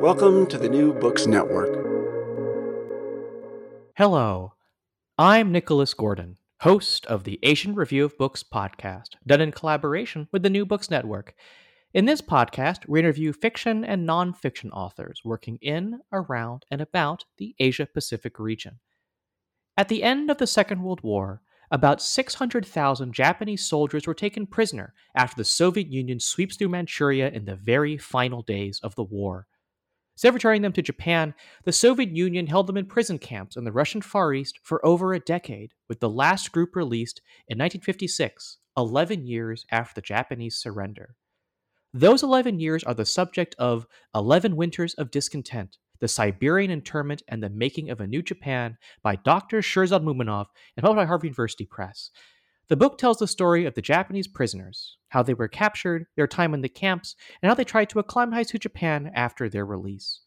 Welcome to the New Books Network. Hello, I'm Nicholas Gordon, host of the Asian Review of Books podcast, done in collaboration with the New Books Network. In this podcast, we interview fiction and non-fiction authors working in, around, and about the Asia-Pacific region. At the end of the Second World War, about 600,000 Japanese soldiers were taken prisoner after the Soviet Union sweeps through Manchuria in the very final days of the war. Instead of returning them to Japan, the Soviet Union held them in prison camps in the Russian Far East for over a decade, with the last group released in 1956, 11 years after the Japanese surrender. Those 11 years are the subject of 11 Winters of Discontent, the Siberian Internment and the Making of a New Japan by Dr. Shirzod Muminov and published by Harvard University Press. The book tells the story of the Japanese prisoners, how they were captured, their time in the camps, and how they tried to acclimatize to Japan after their release.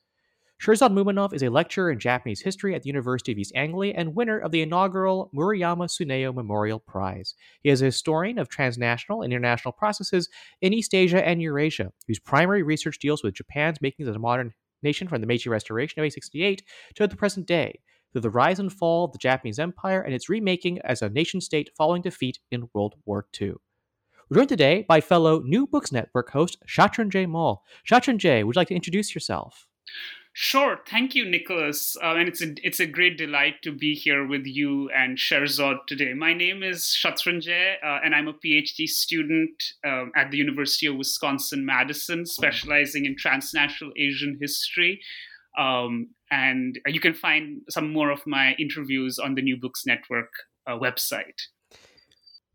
Shirzod Muminov is a lecturer in Japanese history at the University of East Anglia and winner of the inaugural Murayama Suneo Memorial Prize. He is a historian of transnational and international processes in East Asia and Eurasia, whose primary research deals with Japan's making of the modern nation from the Meiji Restoration of 1868 to the present day, through the rise and fall of the Japanese Empire and its remaking as a nation-state following defeat in World War II. We're joined today by fellow New Books Network host Shatrunjay Mall. Shatrunjay, would you like to introduce yourself? Sure. Thank you, Nicholas. And it's a great delight to be here with you and Shirzod today. My name is Shatrunjay, and I'm a PhD student at the University of Wisconsin-Madison, specializing in transnational Asian history. And you can find some more of my interviews on the New Books Network website.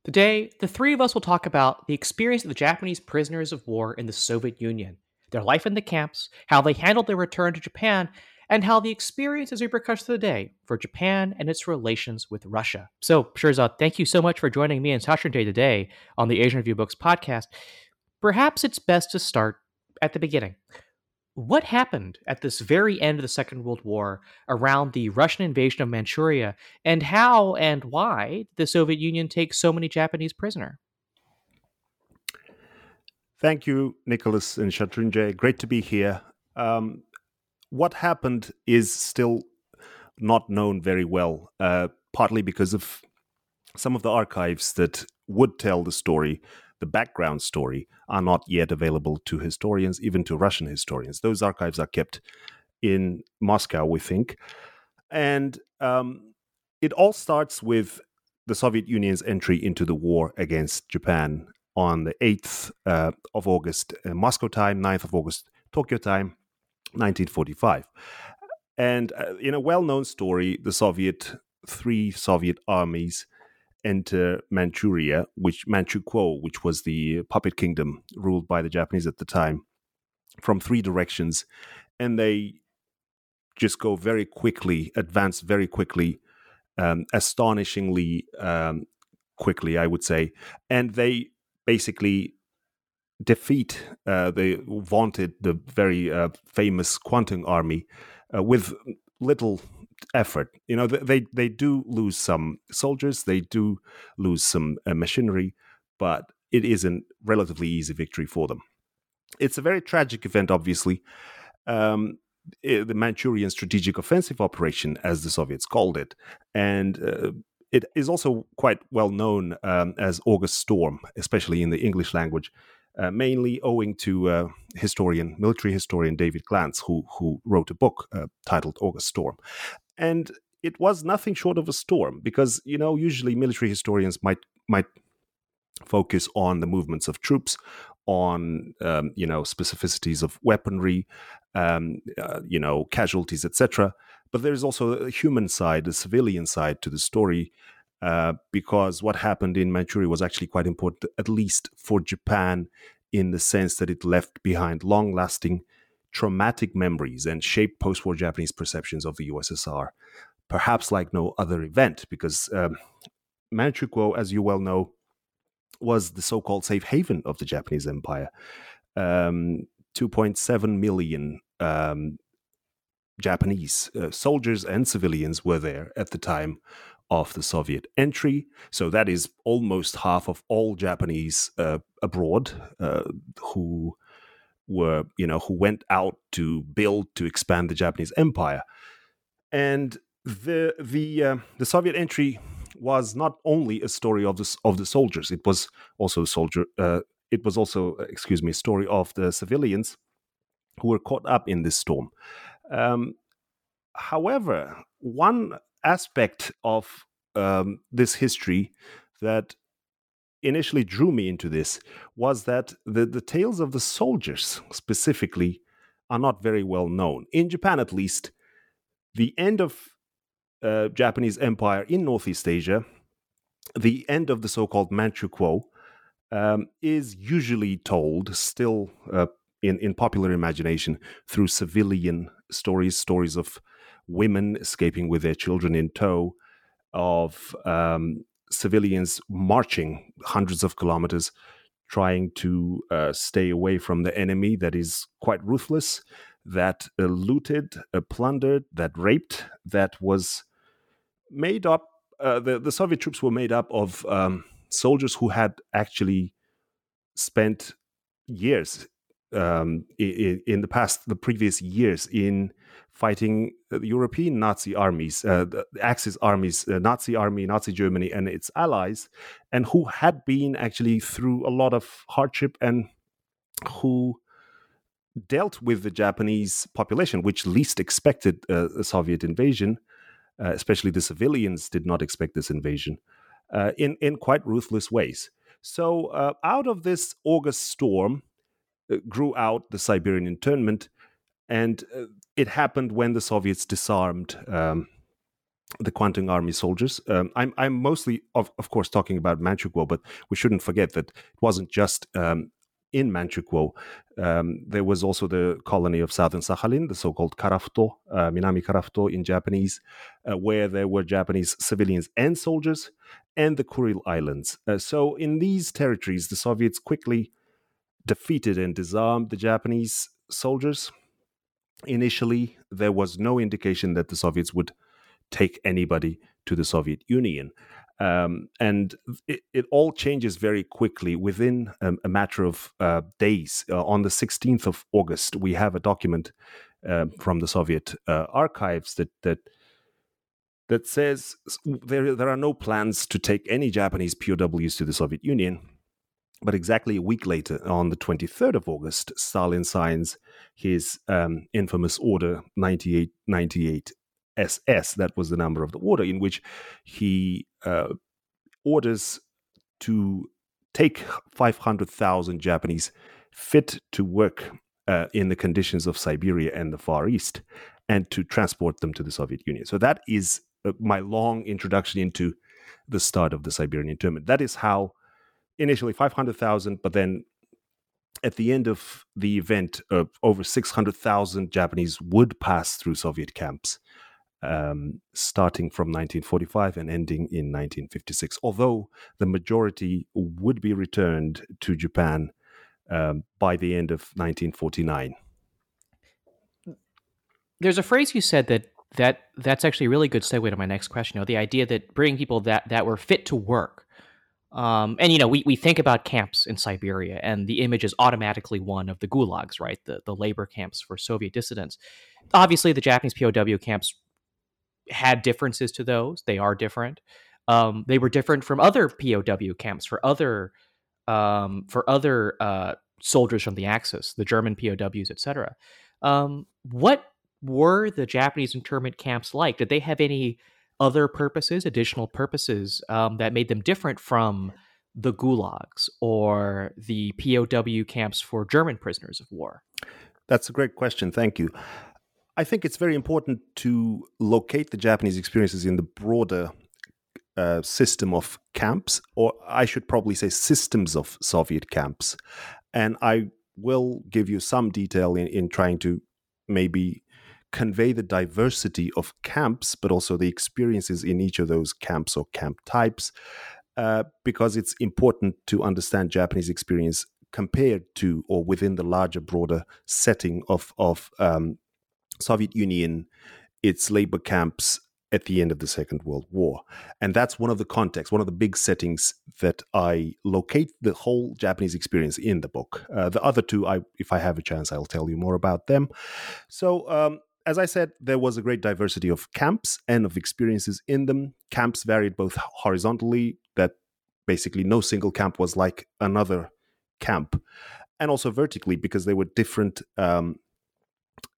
Today, the three of us will talk about the experience of the Japanese prisoners of war in the Soviet Union, their life in the camps, how they handled their return to Japan, and how the experience is repercussions today for Japan and its relations with Russia. So, Shirzod, thank you so much for joining me and Shatrunjay today on the Asian Review Books podcast. Perhaps it's best to start at the beginning. What happened at this very end of the Second World War around the Russian invasion of Manchuria, and how and why did the Soviet Union take so many Japanese prisoner? Thank you, Nicholas and Shatrunjay. Great to be here. What happened is still not known very well, partly because of some of the archives that would tell the story. The background story are not yet available to historians, even to Russian historians. Those archives are kept in Moscow, we think. And it all starts with the Soviet Union's entry into the war against Japan on the 8th of August, Moscow time, 9th of August, Tokyo time, 1945. And in a well-known story, the three Soviet armies enter Manchuria, Manchukuo, which was the puppet kingdom ruled by the Japanese at the time, from three directions. And they just go very quickly, advance very quickly, astonishingly quickly, I would say. And they basically defeat, they vaunted the very famous Kwantung Army with little effort. You know, they do lose some soldiers, they do lose some machinery, but it is a relatively easy victory for them. It's a very tragic event, obviously. The Manchurian Strategic Offensive Operation, as the Soviets called it, and it is also quite well known as August Storm, especially in the English language, mainly owing to military historian David Glantz, who wrote a book titled August Storm. And it was nothing short of a storm, because, you know, usually military historians might focus on the movements of troops, on specificities of weaponry, casualties, etc. But there's also a human side, a civilian side to the story, because what happened in Manchuria was actually quite important, at least for Japan, in the sense that it left behind long-lasting traumatic memories and shaped post-war Japanese perceptions of the USSR, perhaps like no other event, because Manchukuo, as you well know, was the so-called safe haven of the Japanese Empire. 2.7 million Japanese soldiers and civilians were there at the time of the Soviet entry. So that is almost half of all Japanese abroad who were, who went out to build, to expand the Japanese Empire. And the Soviet entry was not only a story of the soldiers; it was also a story of the civilians who were caught up in this storm. However, one aspect of this history that initially drew me into this was that the tales of the soldiers specifically are not very well known. In Japan, at least, the end of Japanese Empire in Northeast Asia, the end of the so-called Manchukuo, is usually told still in popular imagination through civilian stories of women escaping with their children in tow, of civilians marching hundreds of kilometers, trying to stay away from the enemy that is quite ruthless, that looted, plundered, that raped, that was made up. The Soviet troops were made up of soldiers who had actually spent years in the past, the previous years, in fighting European Nazi armies, the Axis armies, Nazi army, Nazi Germany, and its allies, and who had been actually through a lot of hardship and who dealt with the Japanese population, which least expected a Soviet invasion, especially the civilians did not expect this invasion, in quite ruthless ways. So out of this August storm grew out the Siberian internment, and it happened when the Soviets disarmed the Kwantung Army soldiers. I'm mostly, of course, talking about Manchukuo, but we shouldn't forget that it wasn't just in Manchukuo. There was also the colony of southern Sakhalin, the so-called Karafuto, Minami Karafuto in Japanese, where there were Japanese civilians and soldiers, and the Kuril Islands. So in these territories, the Soviets quickly defeated and disarmed the Japanese soldiers. Initially, there was no indication that the Soviets would take anybody to the Soviet Union. And it all changes very quickly within a matter of days. On the 16th of August, we have a document from the Soviet archives that says there are no plans to take any Japanese POWs to the Soviet Union. But exactly a week later, on the 23rd of August, Stalin signs his infamous Order 9898. SS, that was the number of the order, in which he orders to take 500,000 Japanese fit to work in the conditions of Siberia and the Far East, and to transport them to the Soviet Union. So that is my long introduction into the start of the Siberian internment. That is how initially 500,000, but then at the end of the event, over 600,000 Japanese would pass through Soviet camps, starting from 1945 and ending in 1956, although the majority would be returned to Japan by the end of 1949. There's a phrase you said that's actually a really good segue to my next question. The idea that bringing people that were fit to work, and we think about camps in Siberia, and the image is automatically one of the gulags, right? The labor camps for Soviet dissidents. Obviously, the Japanese POW camps had differences to those. They are different. They were different from other POW camps for other soldiers from the Axis, the German POWs, etc. What were the Japanese internment camps like? Did they have any other purposes, additional purposes that made them different from the gulags or the POW camps for German prisoners of war? That's a great question. Thank you. I think it's very important to locate the Japanese experiences in the broader system of camps, or I should probably say systems of Soviet camps. And I will give you some detail in trying to maybe convey the diversity of camps, but also the experiences in each of those camps or camp types, because it's important to understand Japanese experience compared to or within the larger, broader setting of Soviet Union, its labor camps at the end of the Second World War. And that's one of the contexts, one of the big settings that I locate the whole Japanese experience in the book. The other two, if I have a chance, I'll tell you more about them. So, as I said, there was a great diversity of camps and of experiences in them. Camps varied both horizontally, that basically no single camp was like another camp, and also vertically, because they were different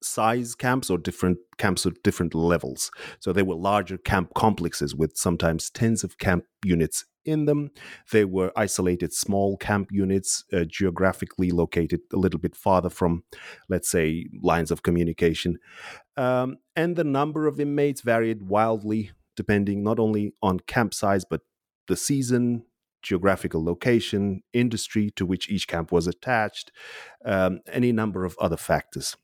size camps or different camps of different levels. So they were larger camp complexes with sometimes tens of camp units in them. They were isolated small camp units, geographically located a little bit farther from, let's say, lines of communication. And the number of inmates varied wildly, depending not only on camp size, but the season, geographical location, industry to which each camp was attached, any number of other factors.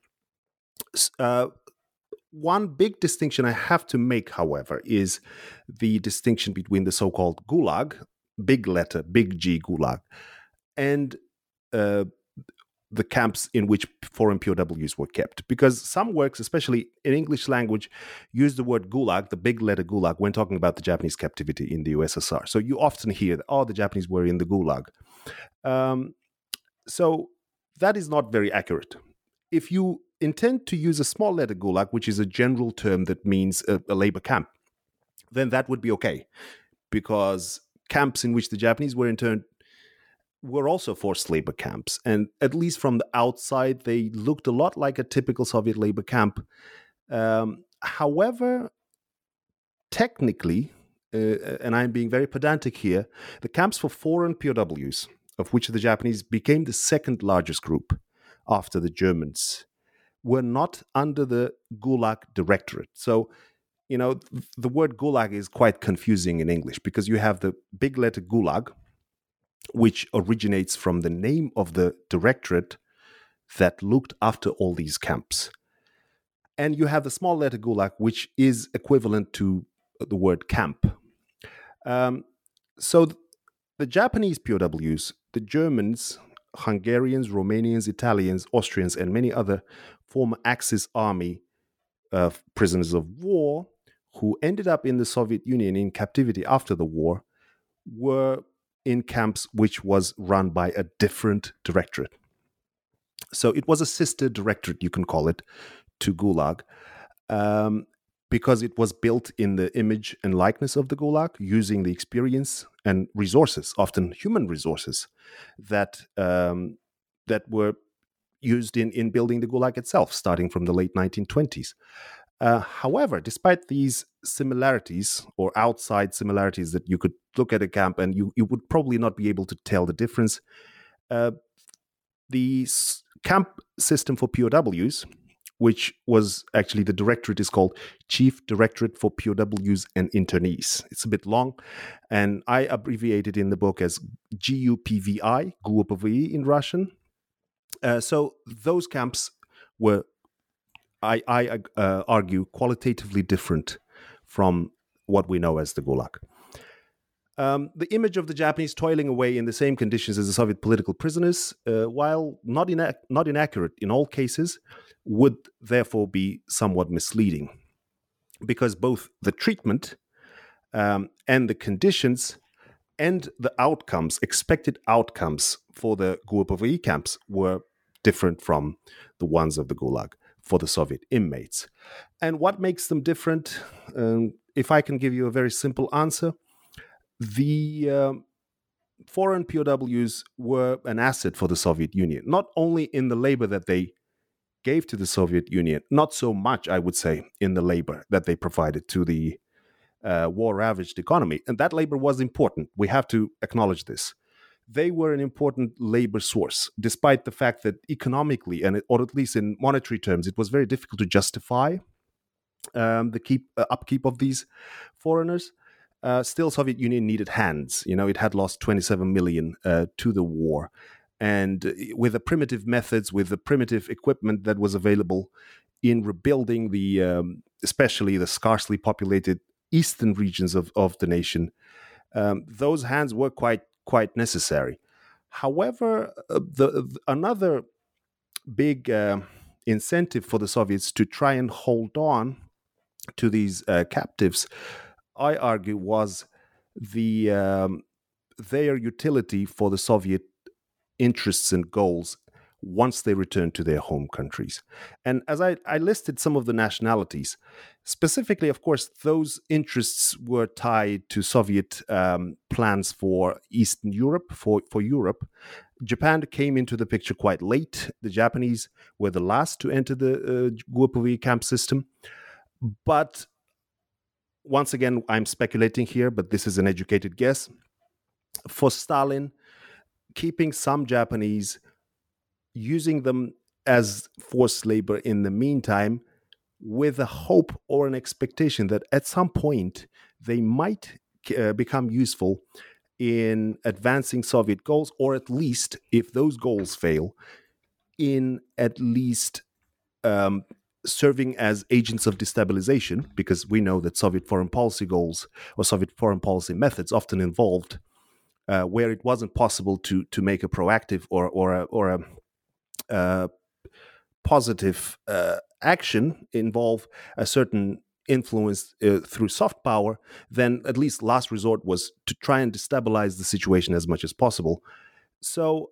One big distinction I have to make, however, is the distinction between the so-called Gulag, big letter, big G Gulag, and the camps in which foreign POWs were kept. Because some works, especially in English language, use the word Gulag, the big letter Gulag, when talking about the Japanese captivity in the USSR. So you often hear that, the Japanese were in the Gulag. So that is not very accurate. If you intend to use a small letter Gulag, which is a general term that means a labor camp, then that would be okay, because camps in which the Japanese were interned were also forced labor camps. And at least from the outside, they looked a lot like a typical Soviet labor camp. However, technically, and I'm being very pedantic here, the camps for foreign POWs, of which the Japanese became the second largest group after the Germans, were not under the Gulag Directorate. So, you know, the word Gulag is quite confusing in English, because you have the big letter Gulag, which originates from the name of the directorate that looked after all these camps. And you have the small letter Gulag, which is equivalent to the word camp. So the Japanese POWs, the Germans, Hungarians, Romanians, Italians, Austrians, and many other former Axis army prisoners of war who ended up in the Soviet Union in captivity after the war were in camps which was run by a different directorate. So it was a sister directorate, you can call it, to Gulag, because it was built in the image and likeness of the Gulag, using the experience and resources, often human resources, that were used in building the Gulag itself, starting from the late 1920s. However, despite these similarities or outside similarities that you could look at a camp and you would probably not be able to tell the difference, the camp system for POWs, which was actually the directorate, is called Chief Directorate for POWs and Internees. It's a bit long, and I abbreviate it in the book as GUPVI, GUPVI in Russian. So those camps were, I argue, qualitatively different from what we know as the Gulag. The image of the Japanese toiling away in the same conditions as the Soviet political prisoners, while not inaccurate in all cases, would therefore be somewhat misleading, because both the treatment and the conditions and the outcomes, expected outcomes for the GUPVI camps, were different from the ones of the Gulag for the Soviet inmates. And what makes them different? If I can give you a very simple answer, the foreign POWs were an asset for the Soviet Union, not only in the labor that they gave to the Soviet Union, not so much, I would say, in the labor that they provided to the war-ravaged economy. And that labor was important. We have to acknowledge this. They were an important labor source, despite the fact that economically, or at least in monetary terms, it was very difficult to justify the upkeep of these foreigners. Still, Soviet Union needed hands. You know, it had lost 27 million to the war. and with the primitive methods, with the primitive equipment that was available in rebuilding the, especially the scarcely populated eastern regions of the nation, those hands were quite necessary. However, another big incentive for the Soviets to try and hold on to these captives, I argue, was the their utility for the Soviet interests and goals once they returned to their home countries. And as I listed some of the nationalities, specifically, of course, those interests were tied to Soviet plans for Eastern Europe, for Europe. Japan came into the picture quite late. The Japanese were the last to enter the GUPVI camp system. But once again, I'm speculating here, but this is an educated guess. For Stalin, keeping some Japanese, using them as forced labor in the meantime, with a hope or an expectation that at some point they might become useful in advancing Soviet goals, or at least, if those goals fail, in at least serving as agents of destabilization, because we know that Soviet foreign policy goals or Soviet foreign policy methods often involved where it wasn't possible to make a proactive or a positive action involve a certain influence through soft power, then at least last resort was to try and destabilize the situation as much as possible. So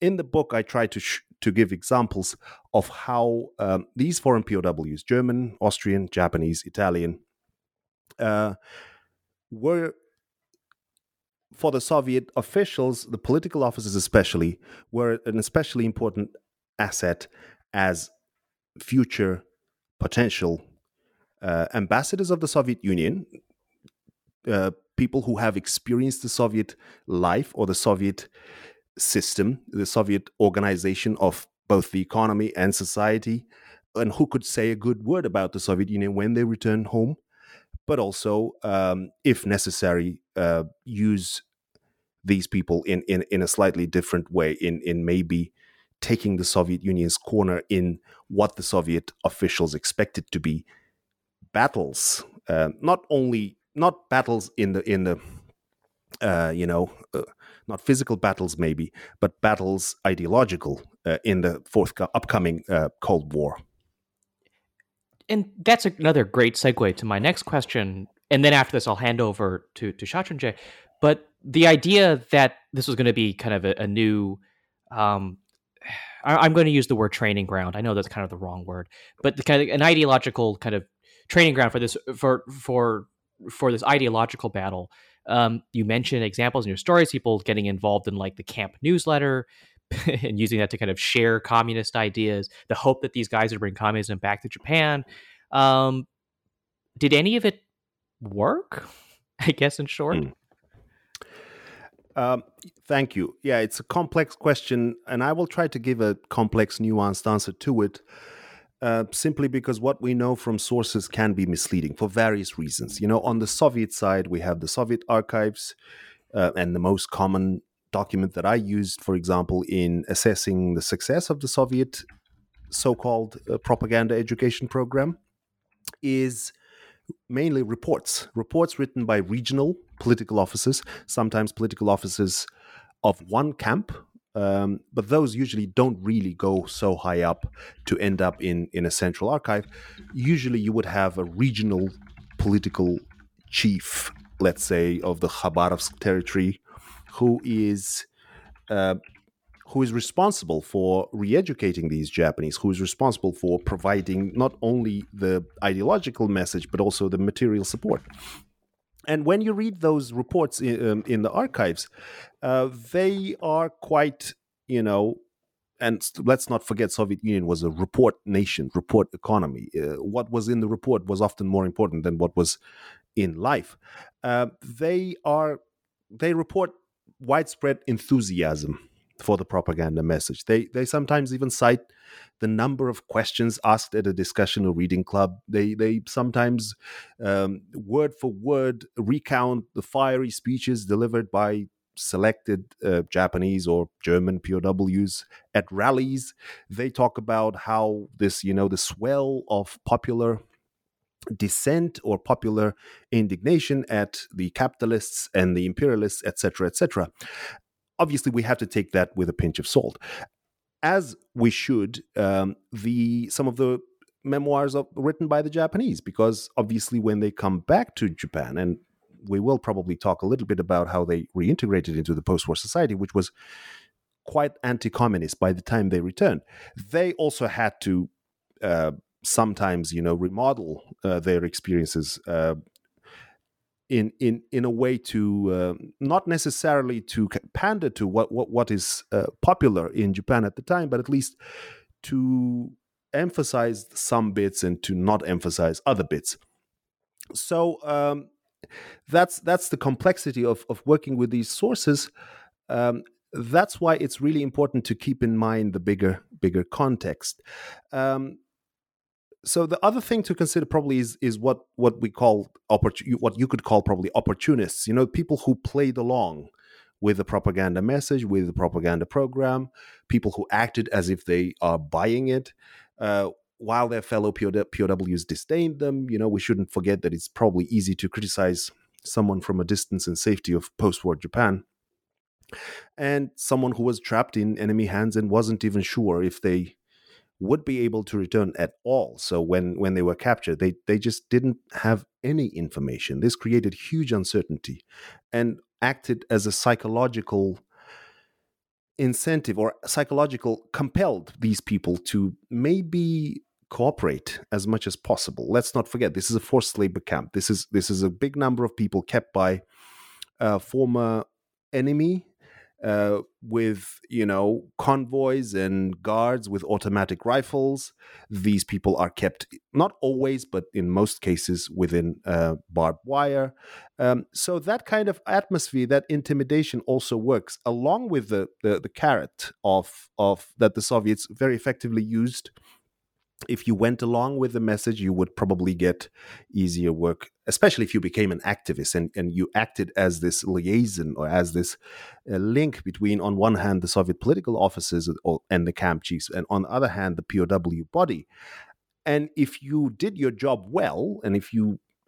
in the book, I try to give examples of how these foreign POWs, German, Austrian, Japanese, Italian, were, for the Soviet officials, the political officers especially, were an especially important asset as future potential ambassadors of the Soviet Union, people who have experienced the Soviet life or the Soviet system, the Soviet organization of both the economy and society, and who could say a good word about the Soviet Union when they return home, but also, if necessary, use these people in a slightly different way, in maybe taking the Soviet Union's corner in what the Soviet officials expected to be battles, not battles in the not physical battles maybe, but battles ideological in the upcoming Cold War. And that's another great segue to my next question. And then after this, I'll hand over to Shatrunjay. But the idea that this was going to be kind of a new, I'm going to use the word training ground. I know that's kind of the wrong word, but the kind of an ideological kind of training ground for this for this ideological battle. You mentioned examples in your stories, people getting involved in like the camp newsletter, and using that to kind of share communist ideas, the hope that these guys would bring communism back to Japan. Did any of it work, I guess, in short? Thank you. Yeah, it's a complex question, and I will try to give a complex, nuanced answer to it, simply because what we know from sources can be misleading for various reasons. You know, on the Soviet side, we have the Soviet archives, and the most common document that I used, for example, in assessing the success of the Soviet so-called propaganda education program, is mainly reports written by regional political officers, sometimes political officers of one camp, but those usually don't really go so high up to end up in a central archive. Usually you would have a regional political chief, let's say, of the Khabarovsk territory, who is responsible for re-educating these Japanese, who is responsible for providing not only the ideological message, but also the material support. And when you read those reports in the archives, they are quite, you know, and let's not forget, Soviet Union was a report nation, report economy. What was in the report was often more important than what was in life. They report widespread enthusiasm for the propaganda message. They sometimes even cite the number of questions asked at a discussion or reading club. They sometimes word for word recount the fiery speeches delivered by selected Japanese or German POWs at rallies. They talk about how this, you know, the swell of popular dissent or popular indignation at the capitalists and the imperialists, etc., etc. Obviously, we have to take that with a pinch of salt, as we should. Some of the memoirs are written by the Japanese, because obviously when they come back to Japan, and we will probably talk a little bit about how they reintegrated into the post-war society, which was quite anti-communist by the time they returned, they also had to sometimes, you know, remodel their experiences in a way to not necessarily to pander to what is popular in Japan at the time, but at least to emphasize some bits and to not emphasize other bits. So that's the complexity of working with these sources. That's why it's really important to keep in mind the bigger context. So the other thing to consider probably is what we call what you could call probably opportunists. You know, people who played along with the propaganda message, with the propaganda program, people who acted as if they are buying it, while their fellow POWs disdained them. You know, we shouldn't forget that it's probably easy to criticize someone from a distance and safety of post-war Japan, and someone who was trapped in enemy hands and wasn't even sure if they would be able to return at all. So when they were captured, they just didn't have any information. This created huge uncertainty and acted as a psychological incentive or compelled these people to maybe cooperate as much as possible. Let's not forget, this is a forced labor camp. This is a big number of people kept by a former enemy, with, you know, convoys and guards with automatic rifles. These people are kept, not always, but in most cases, within barbed wire. So that kind of atmosphere, that intimidation, also works, along with the carrot of that the Soviets very effectively used. If you went along with the message, you would probably get easier work, especially if you became an activist and you acted as this liaison or as this link between, on one hand, the Soviet political officers and the camp chiefs, and on the other hand, the POW body. And if you did your job well, and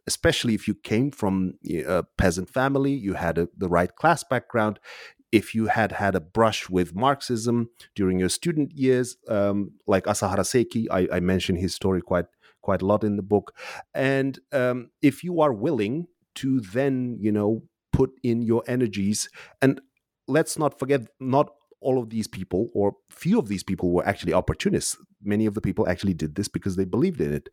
especially if you came from a peasant family, you had the right class background, if you had had a brush with Marxism during your student years, like Asahara Seiki, I mention his story quite a lot in the book. And if you are willing to then, you know, put in your energies, and let's not forget, not all of these people, or few of these people, were actually opportunists. Many of the people actually did this because they believed in it.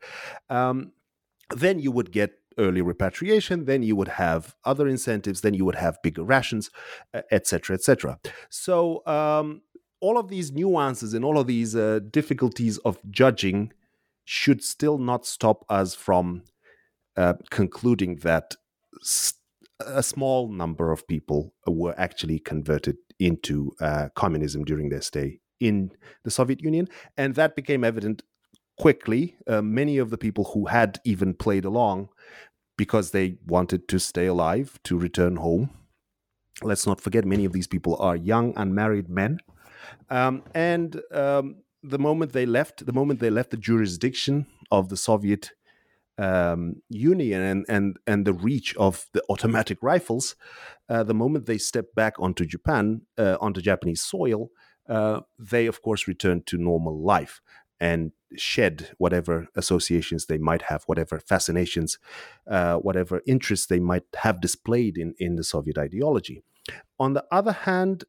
Then you would get early repatriation, then you would have other incentives, then you would have bigger rations, etc., etc. So all of these nuances and all of these difficulties of judging should still not stop us from concluding that a small number of people were actually converted into communism during their stay in the Soviet Union, and that became evident quickly. Many of the people who had even played along because they wanted to stay alive, to return home. Let's not forget, many of these people are young, unmarried men. The moment they left the jurisdiction of the Soviet Union and the reach of the automatic rifles, the moment they stepped back onto Japan, onto Japanese soil, they of course returned to normal life and shed whatever associations they might have, whatever fascinations, whatever interests they might have displayed in the Soviet ideology. On the other hand,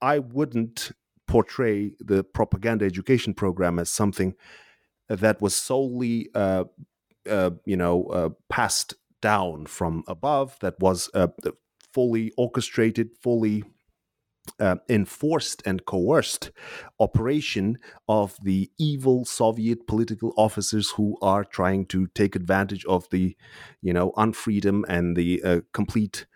I wouldn't portray the propaganda education program as something that was solely, passed down from above, that was fully orchestrated, fully enforced and coerced operation of the evil Soviet political officers who are trying to take advantage of the, you know, unfreedom and the complete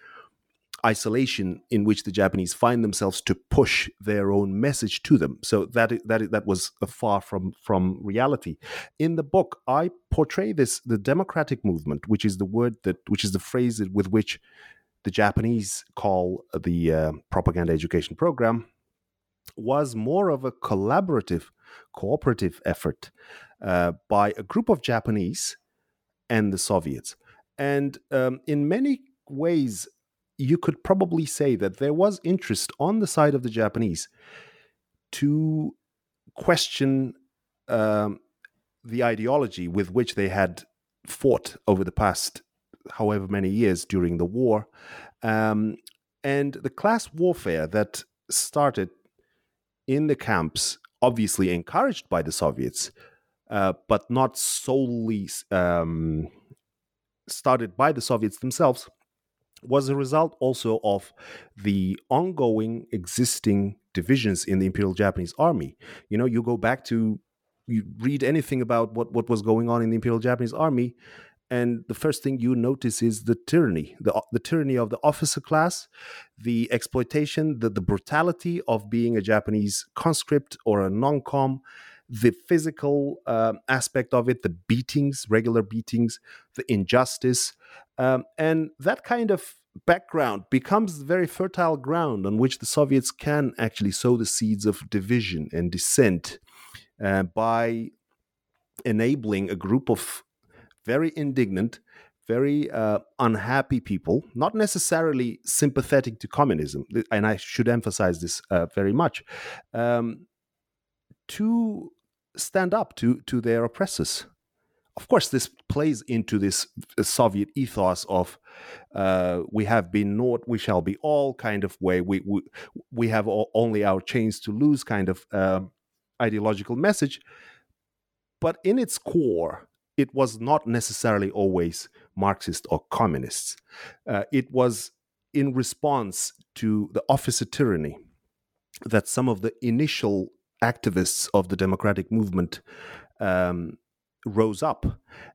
isolation in which the Japanese find themselves to push their own message to them. So that was far from reality. In the book, I portray the democratic movement, which is the phrase with which the Japanese call the propaganda education program, was more of a cooperative effort by a group of Japanese and the Soviets. And in many ways, you could probably say that there was interest on the side of the Japanese to question the ideology with which they had fought over the past however many years during the war. And the class warfare that started in the camps, obviously encouraged by the Soviets, but not solely started by the Soviets themselves, was a result also of the ongoing existing divisions in the Imperial Japanese Army. You know, you go back to, you read anything about what was going on in the Imperial Japanese Army, and the first thing you notice is the tyranny, the tyranny of the officer class, the exploitation, the brutality of being a Japanese conscript or a non-com, the physical aspect of it, the beatings, regular beatings, the injustice. And that kind of background becomes very fertile ground on which the Soviets can actually sow the seeds of division and dissent by enabling a group of very indignant, very unhappy people, not necessarily sympathetic to communism, and I should emphasize this very much, to stand up to their oppressors. Of course, this plays into this Soviet ethos of we have been naught, we shall be all kind of way, we have only our chains to lose kind of ideological message. But in its core, it was not necessarily always Marxist or communists. It was in response to the officer tyranny that some of the initial activists of the democratic movement rose up.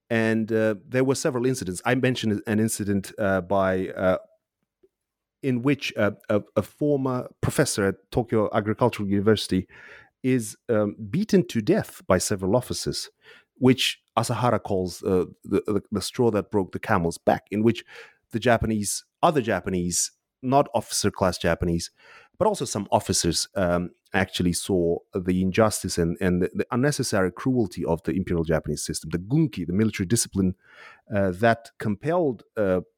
And there were several incidents. I mentioned an incident in which a former professor at Tokyo Agricultural University is beaten to death by several officers, which Asahara calls the straw that broke the camel's back, in which the Japanese, other Japanese, not officer class Japanese, but also some officers actually saw the injustice and the unnecessary cruelty of the Imperial Japanese system, the gunki, the military discipline that compelled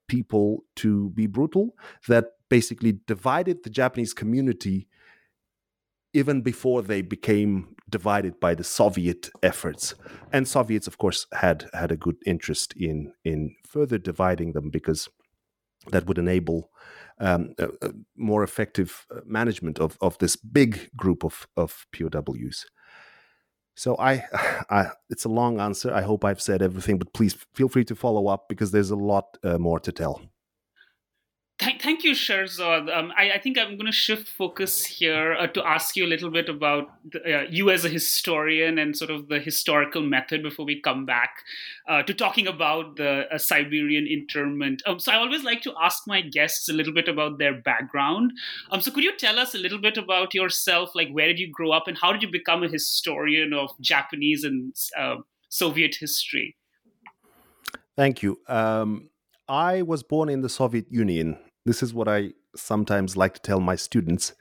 people to be brutal, that basically divided the Japanese community even before they became divided by the Soviet efforts. And Soviets, of course, had a good interest in further dividing them, because that would enable a more effective management of this big group of POWs. So it's a long answer. I hope I've said everything, but please feel free to follow up, because there's a lot more to tell. Thank you, Shirzod. I think I'm going to shift focus here to ask you a little bit about you as a historian and sort of the historical method before we come back to talking about the Siberian internment. So I always like to ask my guests a little bit about their background. So could you tell us a little bit about yourself? Like, where did you grow up and how did you become a historian of Japanese and Soviet history? Thank you. I was born in the Soviet Union. This is what I sometimes like to tell my students,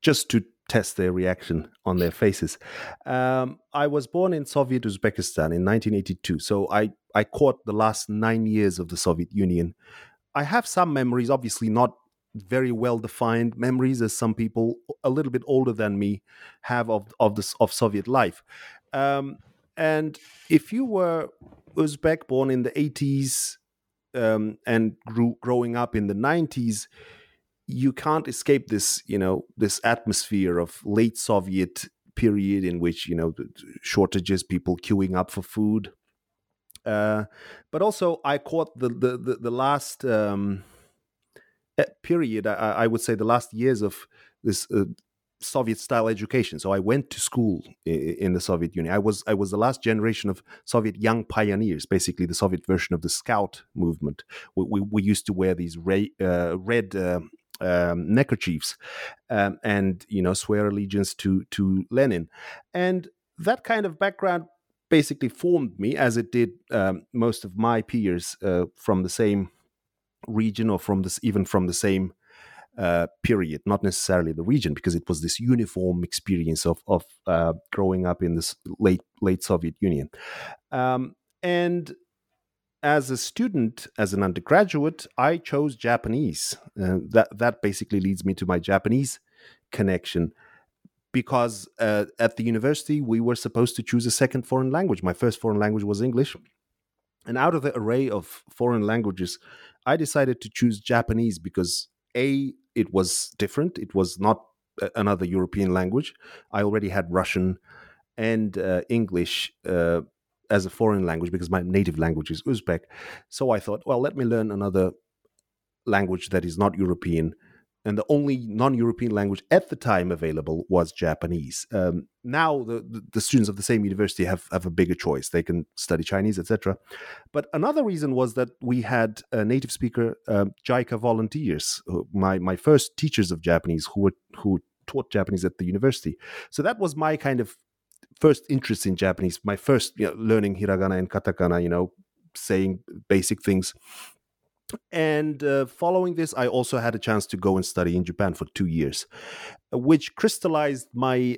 just to test their reaction on their faces. I was born in Soviet Uzbekistan in 1982, so I caught the last 9 years of the Soviet Union. I have some memories, obviously not very well-defined memories, as some people a little bit older than me have of Soviet life. And if you were Uzbek, born in the 80s, and growing up in the 90s, you can't escape this, this atmosphere of late Soviet period in which, the shortages, people queuing up for food. But also I caught the last period, I would say the last years of this Soviet-style education. So I went to school in the Soviet Union. I was the last generation of Soviet young pioneers, basically the Soviet version of the Scout movement. We used to wear these red neckerchiefs and swear allegiance to Lenin. And that kind of background basically formed me, as it did most of my peers from the same region or from this, even from the same period, not necessarily the region, because it was this uniform experience of growing up in this late Soviet Union. And as a student, as an undergraduate, I chose Japanese. That basically leads me to my Japanese connection, because at the university, we were supposed to choose a second foreign language. My first foreign language was English. And out of the array of foreign languages, I decided to choose Japanese because, A, it was different. It was not another European language. I already had Russian and English as a foreign language because my native language is Uzbek. So I thought, well, let me learn another language that is not European. And the only non-European language at the time available was Japanese. Now the students of the same university have a bigger choice. They can study Chinese, etc. But another reason was that we had a native speaker JICA volunteers, my first teachers of Japanese who taught Japanese at the university. So that was my kind of first interest in Japanese. My first learning hiragana and katakana, saying basic things. And following this, I also had a chance to go and study in Japan for 2 years, which crystallized my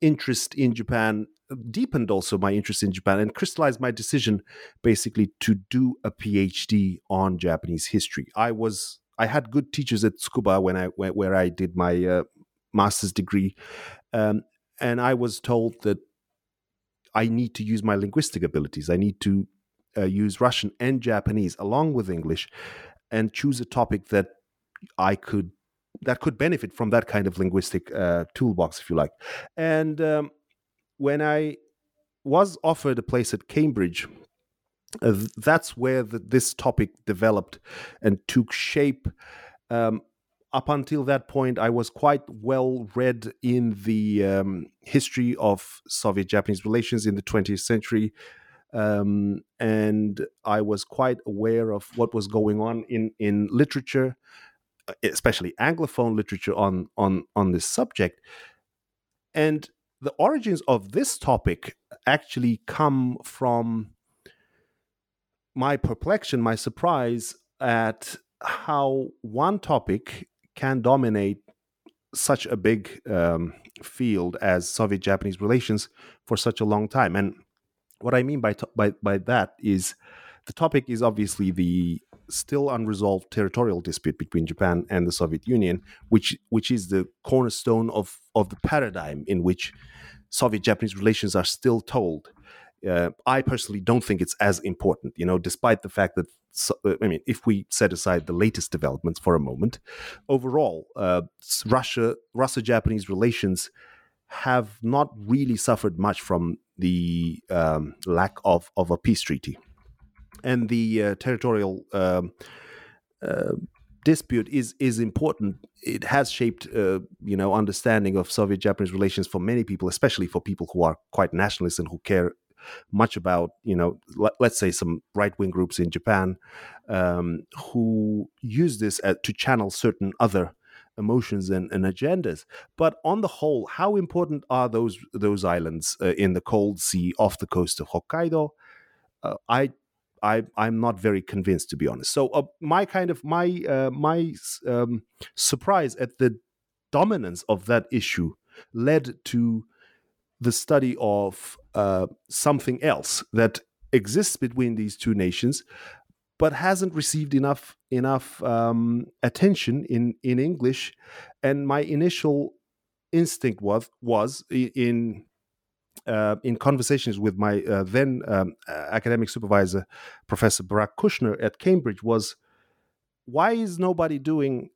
interest in Japan, deepened also my interest in Japan, and crystallized my decision basically to do a PhD on Japanese history. I had good teachers at Tsukuba where I did my master's degree, and I was told that I need to use my linguistic abilities. I need to use Russian and Japanese along with English, and choose a topic that could benefit from that kind of linguistic toolbox, if you like. And when I was offered a place at Cambridge, that's where this topic developed and took shape. Up until that point, I was quite well read in the history of Soviet-Japanese relations in the 20th century. And I was quite aware of what was going on in literature, especially Anglophone literature on this subject. And the origins of this topic actually come from my perplexion, my surprise at how one topic can dominate such a big field as Soviet-Japanese relations for such a long time. And what I mean by that is the topic is obviously the still unresolved territorial dispute between Japan and the Soviet Union, which is the cornerstone of the paradigm in which Soviet-Japanese relations are still told. I personally don't think it's as important, despite the fact that, if we set aside the latest developments for a moment, overall, Russia-Japanese relations have not really suffered much from the lack of a peace treaty. And the territorial dispute is important. It has shaped, understanding of Soviet-Japanese relations for many people, especially for people who are quite nationalists and who care much about, let's say some right-wing groups in Japan who use this to channel certain other emotions and agendas. But on the whole, how important are those islands in the Cold Sea off the coast of Hokkaido? I'm not very convinced, to be honest. So my surprise at the dominance of that issue led to the study of something else that exists between these two nations, but hasn't received enough attention in English. And my initial instinct was in conversations with my then academic supervisor, Professor Barack Kushner at Cambridge, was, why is nobody doing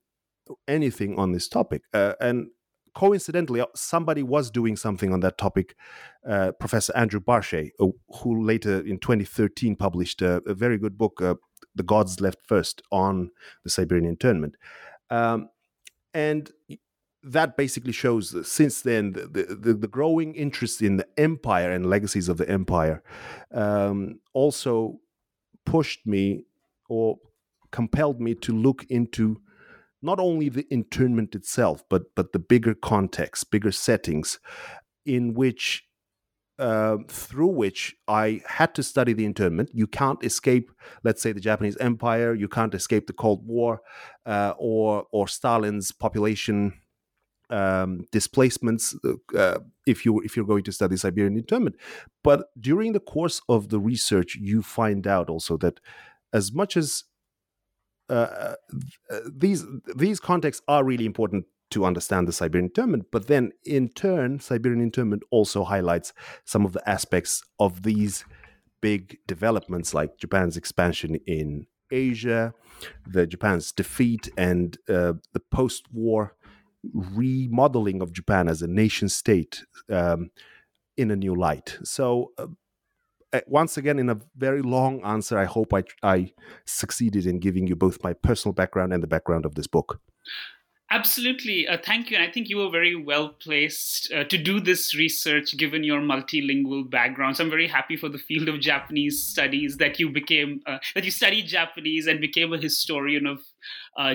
anything on this topic? And coincidentally, somebody was doing something on that topic, Professor Andrew Barchet, who later in 2013 published a very good book, The Gods Left First, on the Siberian internment. And that basically shows that since then the growing interest in the empire and legacies of the empire also pushed me or compelled me to look into not only the internment itself, but the bigger context, bigger settings in which through which I had to study the internment. You can't escape, let's say, the Japanese Empire. You can't escape the Cold War or Stalin's population displacements if you're going to study Siberian internment. But during the course of the research, you find out also that as much as these contexts are really important to understand the Siberian internment, but then in turn, Siberian internment also highlights some of the aspects of these big developments, like Japan's expansion in Asia, Japan's defeat, and the post-war remodeling of Japan as a nation state in a new light. So once again, in a very long answer, I hope I succeeded in giving you both my personal background and the background of this book. Absolutely. Thank you. And I think you were very well placed to do this research, given your multilingual background. So I'm very happy for the field of Japanese studies that you became, that you studied Japanese and became a historian of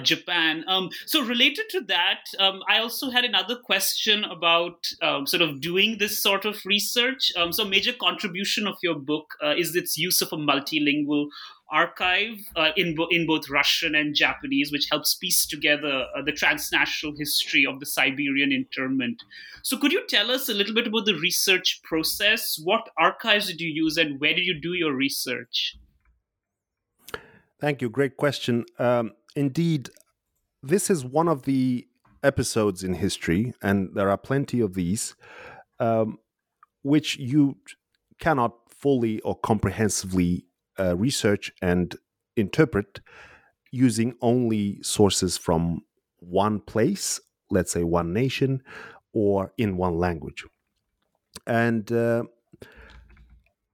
Japan. So related to that, I also had another question about sort of doing this sort of research. So major contribution of your book is its use of a multilingual archive in both Russian and Japanese, which helps piece together the transnational history of the Siberian internment. So could you tell us a little bit about the research process? What archives did you use and where did you do your research? Thank you. Great question. Indeed, this is one of the episodes in history, and there are plenty of these, which you cannot fully or comprehensively research and interpret using only sources from one place, let's say one nation, or in one language. And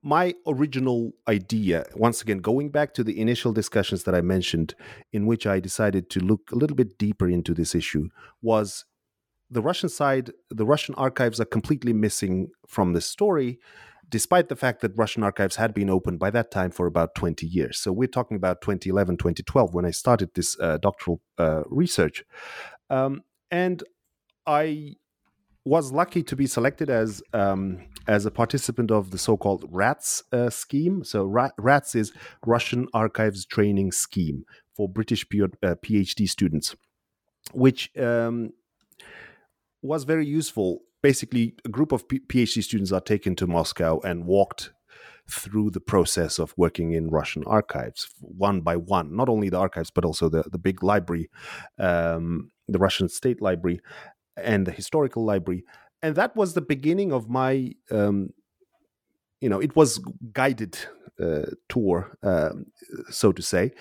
my original idea, once again, going back to the initial discussions that I mentioned, in which I decided to look a little bit deeper into this issue, was the Russian side, the Russian archives are completely missing from the story, despite the fact that Russian archives had been open by that time for about 20 years. So we're talking about 2011, 2012, when I started this doctoral research. And I was lucky to be selected as a participant of the so-called RATS scheme. So RATS is Russian Archives Training Scheme for British PhD students, which was very useful. Basically, a group of PhD students are taken to Moscow and walked through the process of working in Russian archives, one by one, not only the archives, but also the big library, the Russian State Library and the Historical Library. And that was the beginning of my, it was guided tour, so to say.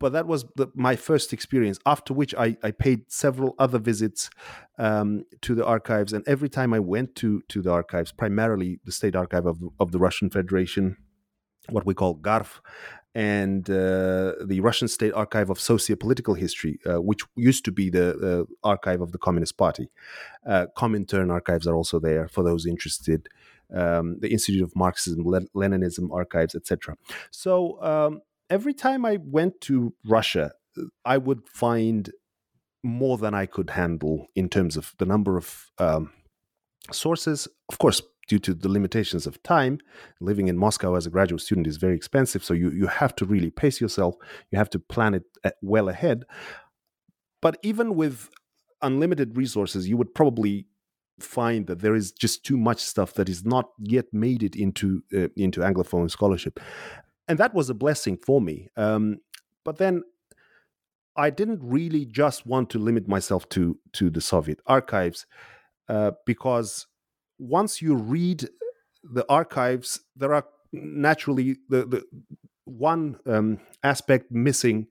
But that was my first experience, after which I paid several other visits to the archives. And every time I went to the archives, primarily the State Archive of the Russian Federation, what we call GARF, and the Russian State Archive of Sociopolitical History, which used to be the archive of the Communist Party. Comintern archives are also there for those interested. The Institute of Marxism, Leninism archives, etc. So every time I went to Russia, I would find more than I could handle in terms of the number of sources. Of course, due to the limitations of time, living in Moscow as a graduate student is very expensive. So you have to really pace yourself. You have to plan it well ahead. But even with unlimited resources, you would probably find that there is just too much stuff that is not yet made it into Anglophone scholarship. And that was a blessing for me. But then I didn't really just want to limit myself to the Soviet archives, because once you read the archives, there are naturally the one aspect missing,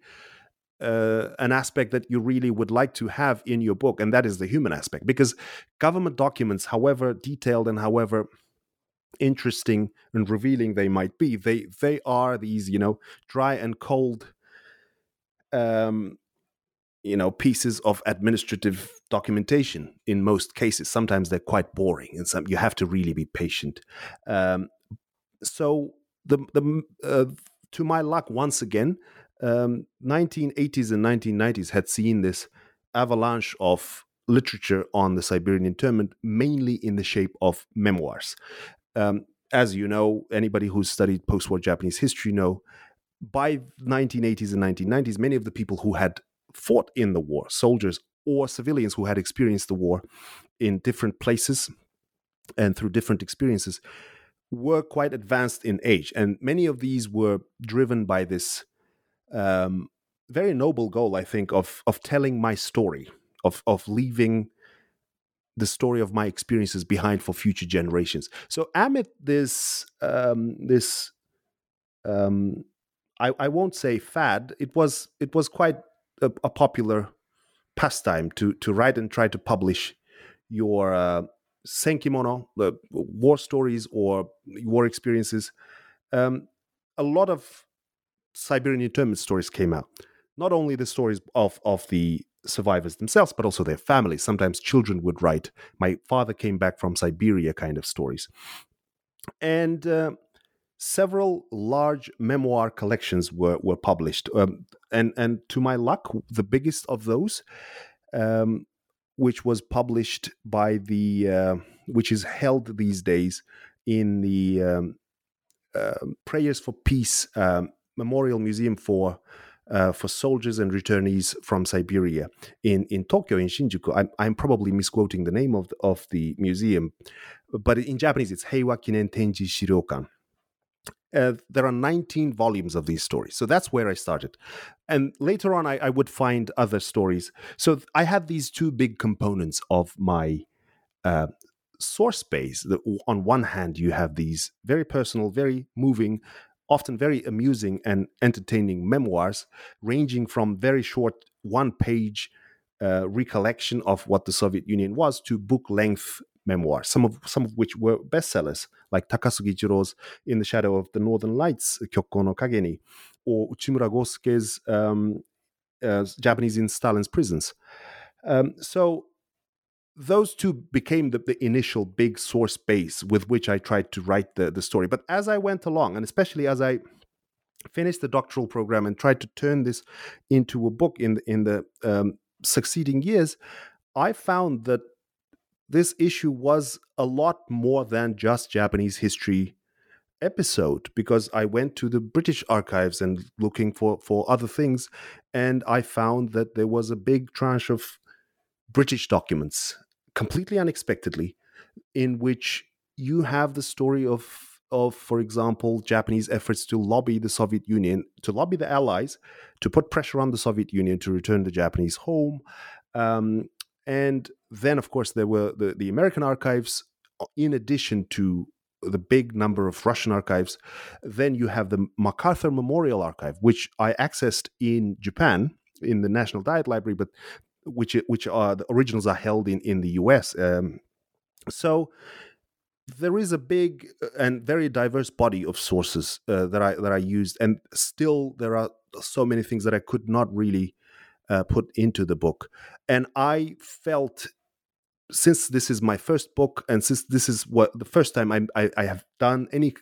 an aspect that you really would like to have in your book, and that is the human aspect. Because government documents, however detailed and however interesting and revealing they might be, they are these dry and cold pieces of administrative documentation in most cases. Sometimes they're quite boring, and some you have to really be patient. So the to my luck, once again, 1980s and 1990s had seen this avalanche of literature on the Siberian internment, mainly in the shape of memoirs. as you know, anybody who's studied post-war Japanese history know, by 1980s and 1990s, many of the people who had fought in the war, soldiers or civilians who had experienced the war in different places and through different experiences, were quite advanced in age. And many of these were driven by this very noble goal, I think, of telling my story, of leaving the story of my experiences behind for future generations. So amid this, I won't say fad, it was quite a popular pastime to write and try to publish your senkimono, the war stories or war experiences. A lot of Siberian internment stories came out. Not only the stories of the survivors themselves, but also their families. Sometimes children would write, "My father came back from Siberia," kind of stories. And several large memoir collections were published. And to my luck, the biggest of those, which was published by which is held these days in the Prayers for Peace Memorial Museum for soldiers and returnees from Siberia in Tokyo, in Shinjuku. I'm probably misquoting the name of the museum, but in Japanese it's Heiwa Kinen Tenji Shiryokan. There are 19 volumes of these stories. So that's where I started. And later on, I would find other stories. So I had these two big components of my source space. On one hand, you have these very personal, very moving, often very amusing and entertaining memoirs, ranging from very short one-page recollection of what the Soviet Union was to book-length memoirs, some of which were bestsellers, like Takasugi Jiro's "In the Shadow of the Northern Lights," "Kyokko no Kage ni," or Uchimura Gosuke's "Japanese in Stalin's Prisons." So those two became the initial big source base with which I tried to write the story. But as I went along, and especially as I finished the doctoral program and tried to turn this into a book in the succeeding years, I found that this issue was a lot more than just Japanese history episode, because I went to the British archives and looking for other things, and I found that there was a big tranche of British documents, completely unexpectedly, in which you have the story of, for example, Japanese efforts to lobby the Soviet Union, to lobby the Allies, to put pressure on the Soviet Union to return the Japanese home. And then, of course, there were the American archives, in addition to the big number of Russian archives. Then you have the MacArthur Memorial Archive, which I accessed in Japan, in the National Diet Library, but which are the originals are held in the US. So there is a big and very diverse body of sources that I used, and still there are so many things that I could not really put into the book. And I felt, since this is my first book, and since this is the first time I have done any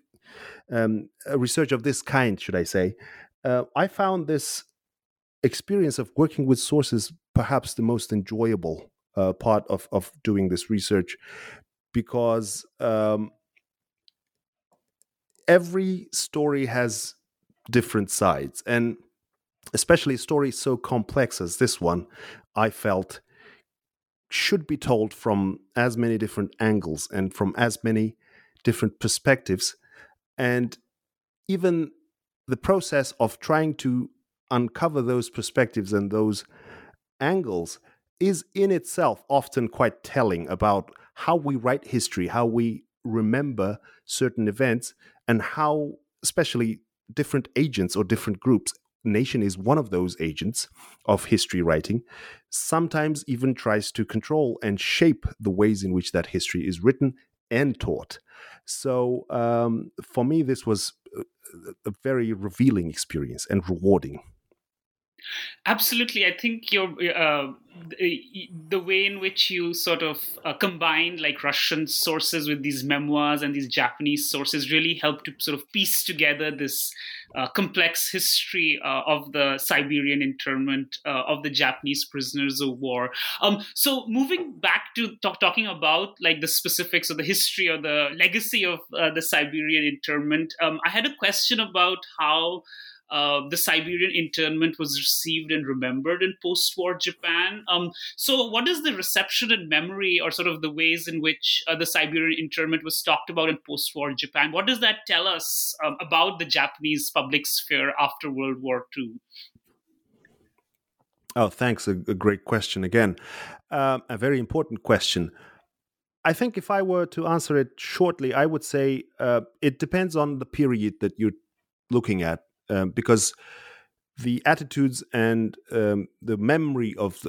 research of this kind, should I say, I found this experience of working with sources perhaps the most enjoyable part of doing this research, because every story has different sides, and especially a story so complex as this one, I felt should be told from as many different angles and from as many different perspectives. And even the process of trying to uncover those perspectives and those angles is in itself often quite telling about how we write history, how we remember certain events, and how especially different agents or different groups, nation is one of those agents of history writing, sometimes even tries to control and shape the ways in which that history is written and taught. So for me, this was a very revealing experience and rewarding. Absolutely. I think the way in which you sort of combine like Russian sources with these memoirs and these Japanese sources really helped to sort of piece together this complex history of the Siberian internment of the Japanese prisoners of war. So moving back to talking about like the specifics of the history or the legacy of the Siberian internment, I had a question about how the Siberian internment was received and remembered in post-war Japan. So what is the reception and memory or sort of the ways in which the Siberian internment was talked about in post-war Japan? What does that tell us about the Japanese public sphere after World War II? Oh, thanks. A great question again. A very important question. I think if I were to answer it shortly, I would say it depends on the period that you're looking at. Because the attitudes and the memory of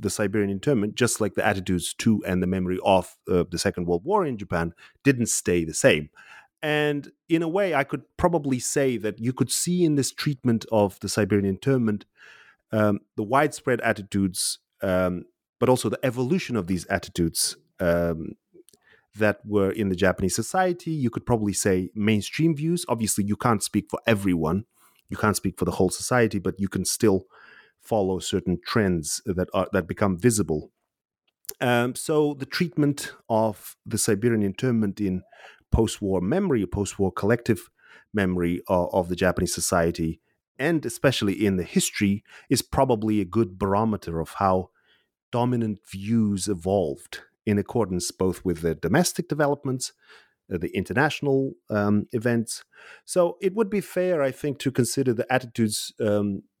the Siberian internment, just like the attitudes to and the memory of the Second World War in Japan, didn't stay the same. And in a way, I could probably say that you could see in this treatment of the Siberian internment the widespread attitudes, but also the evolution of these attitudes that were in the Japanese society. You could probably say mainstream views. Obviously, you can't speak for everyone. You can't speak for the whole society, but you can still follow certain trends that become visible. So the treatment of the Siberian internment in post-war memory, post-war collective memory of the Japanese society, and especially in the history, is probably a good barometer of how dominant views evolved in accordance both with the domestic developments, the international events. So it would be fair, I think, to consider the attitudes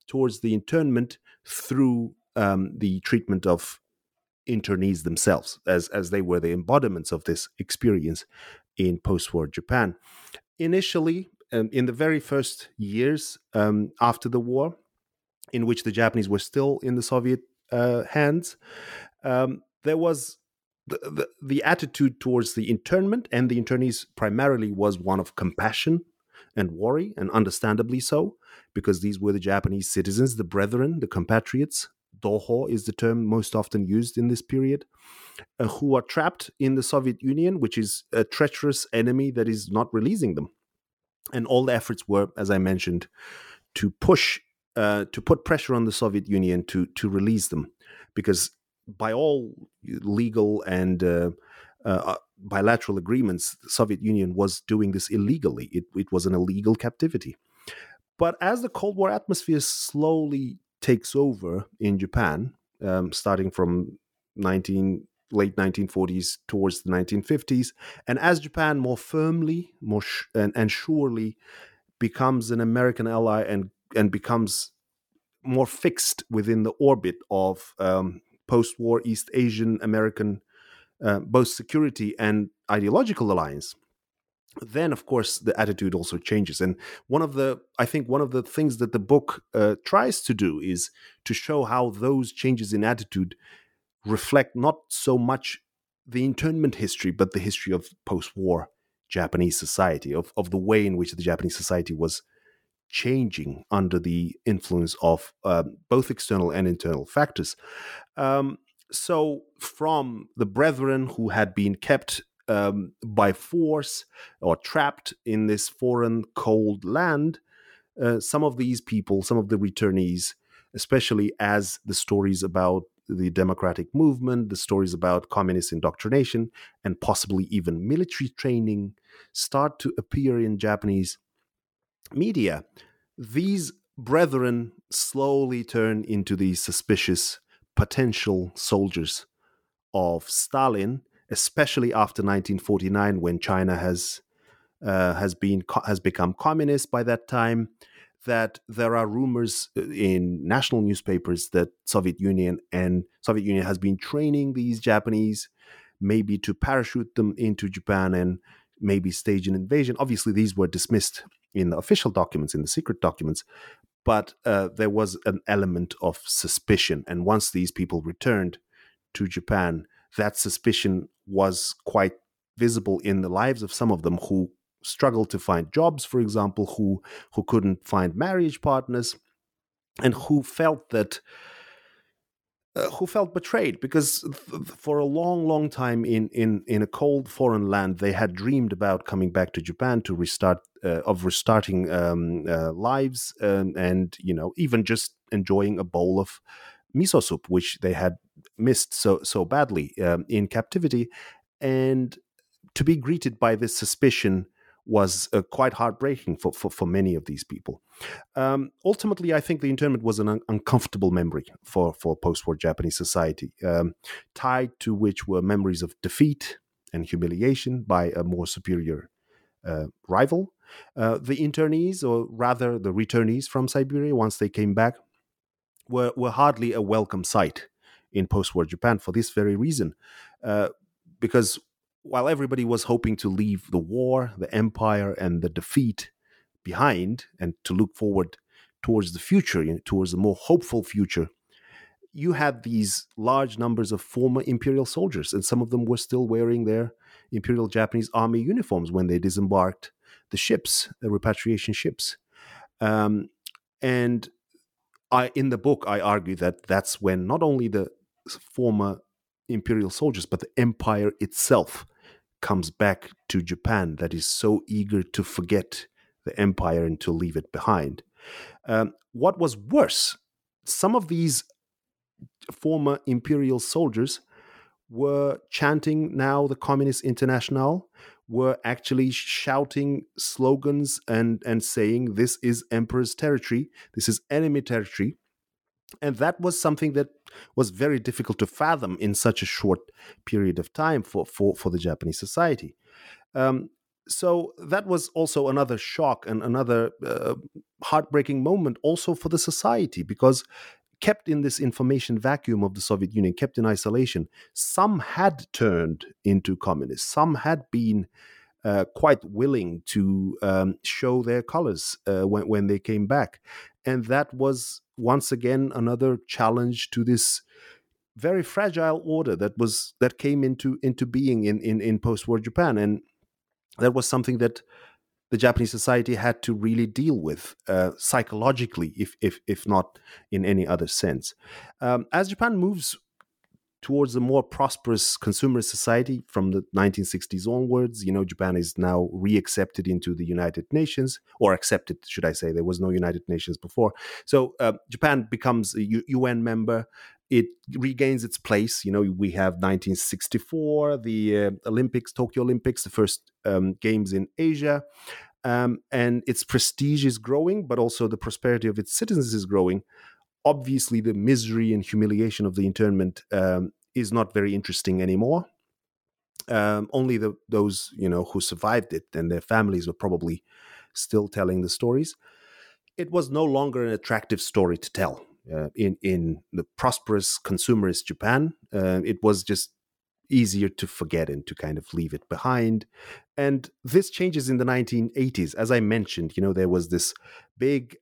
towards the internment through the treatment of internees themselves, as they were the embodiments of this experience in post-war Japan. Initially, in the very first years after the war, in which the Japanese were still in the Soviet hands, there was the attitude towards the internment and the internees primarily was one of compassion and worry, and understandably so, because these were the Japanese citizens, the brethren, the compatriots. Doho is the term most often used in this period, who are trapped in the Soviet Union, which is a treacherous enemy that is not releasing them. And all the efforts were, as I mentioned, to put pressure on the Soviet Union to release them, because by all legal and bilateral agreements, the Soviet Union was doing this illegally. It was an illegal captivity. But as the Cold War atmosphere slowly takes over in Japan, starting from late 1940s towards the 1950s, and as Japan more firmly and surely becomes an American ally and becomes more fixed within the orbit of post-war East Asian American both security and ideological alliance, then of course the attitude also changes. And one of the things that the book tries to do is to show how those changes in attitude reflect not so much the internment history, but the history of post-war Japanese society, of the way in which the Japanese society was changing under the influence of both external and internal factors. So from the brethren who had been kept by force or trapped in this foreign cold land, some of these people, some of the returnees, especially as the stories about the democratic movement, the stories about communist indoctrination, and possibly even military training start to appear in Japanese media, these brethren slowly turn into these suspicious potential soldiers of Stalin, especially after 1949, when China has become communist by that time. That there are rumors in national newspapers that Soviet Union has been training these Japanese, maybe to parachute them into Japan and maybe stage an invasion. Obviously, these were dismissed in the official documents, in the secret documents, but there was an element of suspicion. And once these people returned to Japan, that suspicion was quite visible in the lives of some of them who struggled to find jobs, for example, who couldn't find marriage partners, and who felt betrayed, because for a long time in a cold foreign land, they had dreamed about coming back to Japan to restarting lives, and even just enjoying a bowl of miso soup, which they had missed so badly in captivity. And to be greeted by this suspicion was quite heartbreaking for many of these people. Ultimately, I think the internment was an uncomfortable memory for post-war Japanese society, tied to which were memories of defeat and humiliation by a more superior rival. The internees, or rather the returnees from Siberia once they came back, were hardly a welcome sight in post-war Japan for this very reason, because while everybody was hoping to leave the war, the empire, and the defeat behind, and to look forward towards the future, towards a more hopeful future, you had these large numbers of former imperial soldiers, and some of them were still wearing their Imperial Japanese Army uniforms when they disembarked the repatriation ships. In the book, I argue that that's when not only the former imperial soldiers, but the empire itself comes back to Japan, that is so eager to forget the empire and to leave it behind. What was worse, some of these former imperial soldiers were chanting now the Communist International, were actually shouting slogans and saying, "This is emperor's territory, this is enemy territory." And that was something that was very difficult to fathom in such a short period of time for the Japanese society. So that was also another shock and another heartbreaking moment also for the society, because kept in this information vacuum of the Soviet Union, kept in isolation, some had turned into communists. Some had been quite willing to show their colors when they came back. And that was once again another challenge to this very fragile order that came into being in post-war Japan. And that was something that the Japanese society had to really deal with psychologically, if not in any other sense. As Japan moves towards a more prosperous consumerist society from the 1960s onwards, Japan is now reaccepted into the United Nations, or accepted, should I say. There was no United Nations before. So Japan becomes a UN member. It regains its place. We have 1964, the Tokyo Olympics, the first games in Asia. And its prestige is growing, but also the prosperity of its citizens is growing. Obviously, the misery and humiliation of the internment is not very interesting anymore. Only those who survived it and their families were probably still telling the stories. It was no longer an attractive story to tell in the prosperous consumerist Japan. It was just easier to forget and to kind of leave it behind. And this changes in the 1980s. As I mentioned, there was this big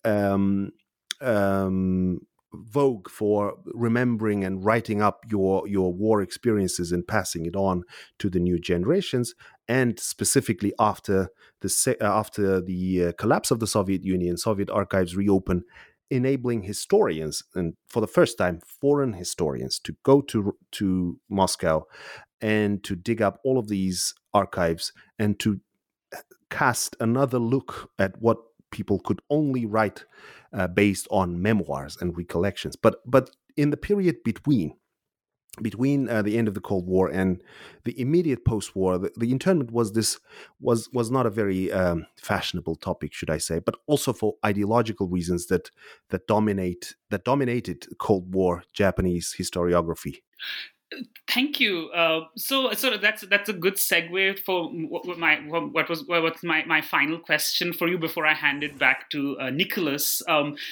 vogue for remembering and writing up your war experiences and passing it on to the new generations, and specifically after the collapse of the Soviet Union, Soviet archives reopen, enabling historians, and for the first time foreign historians, to go to Moscow and to dig up all of these archives and to cast another look at what people could only write based on memoirs and recollections. But in the period between the end of the Cold War and the immediate post-war, the internment was not a very fashionable topic, should I say, but also for ideological reasons that dominated Cold War Japanese historiography. Thank you. So that's a good segue for my final question for you before I hand it back to Nicholas.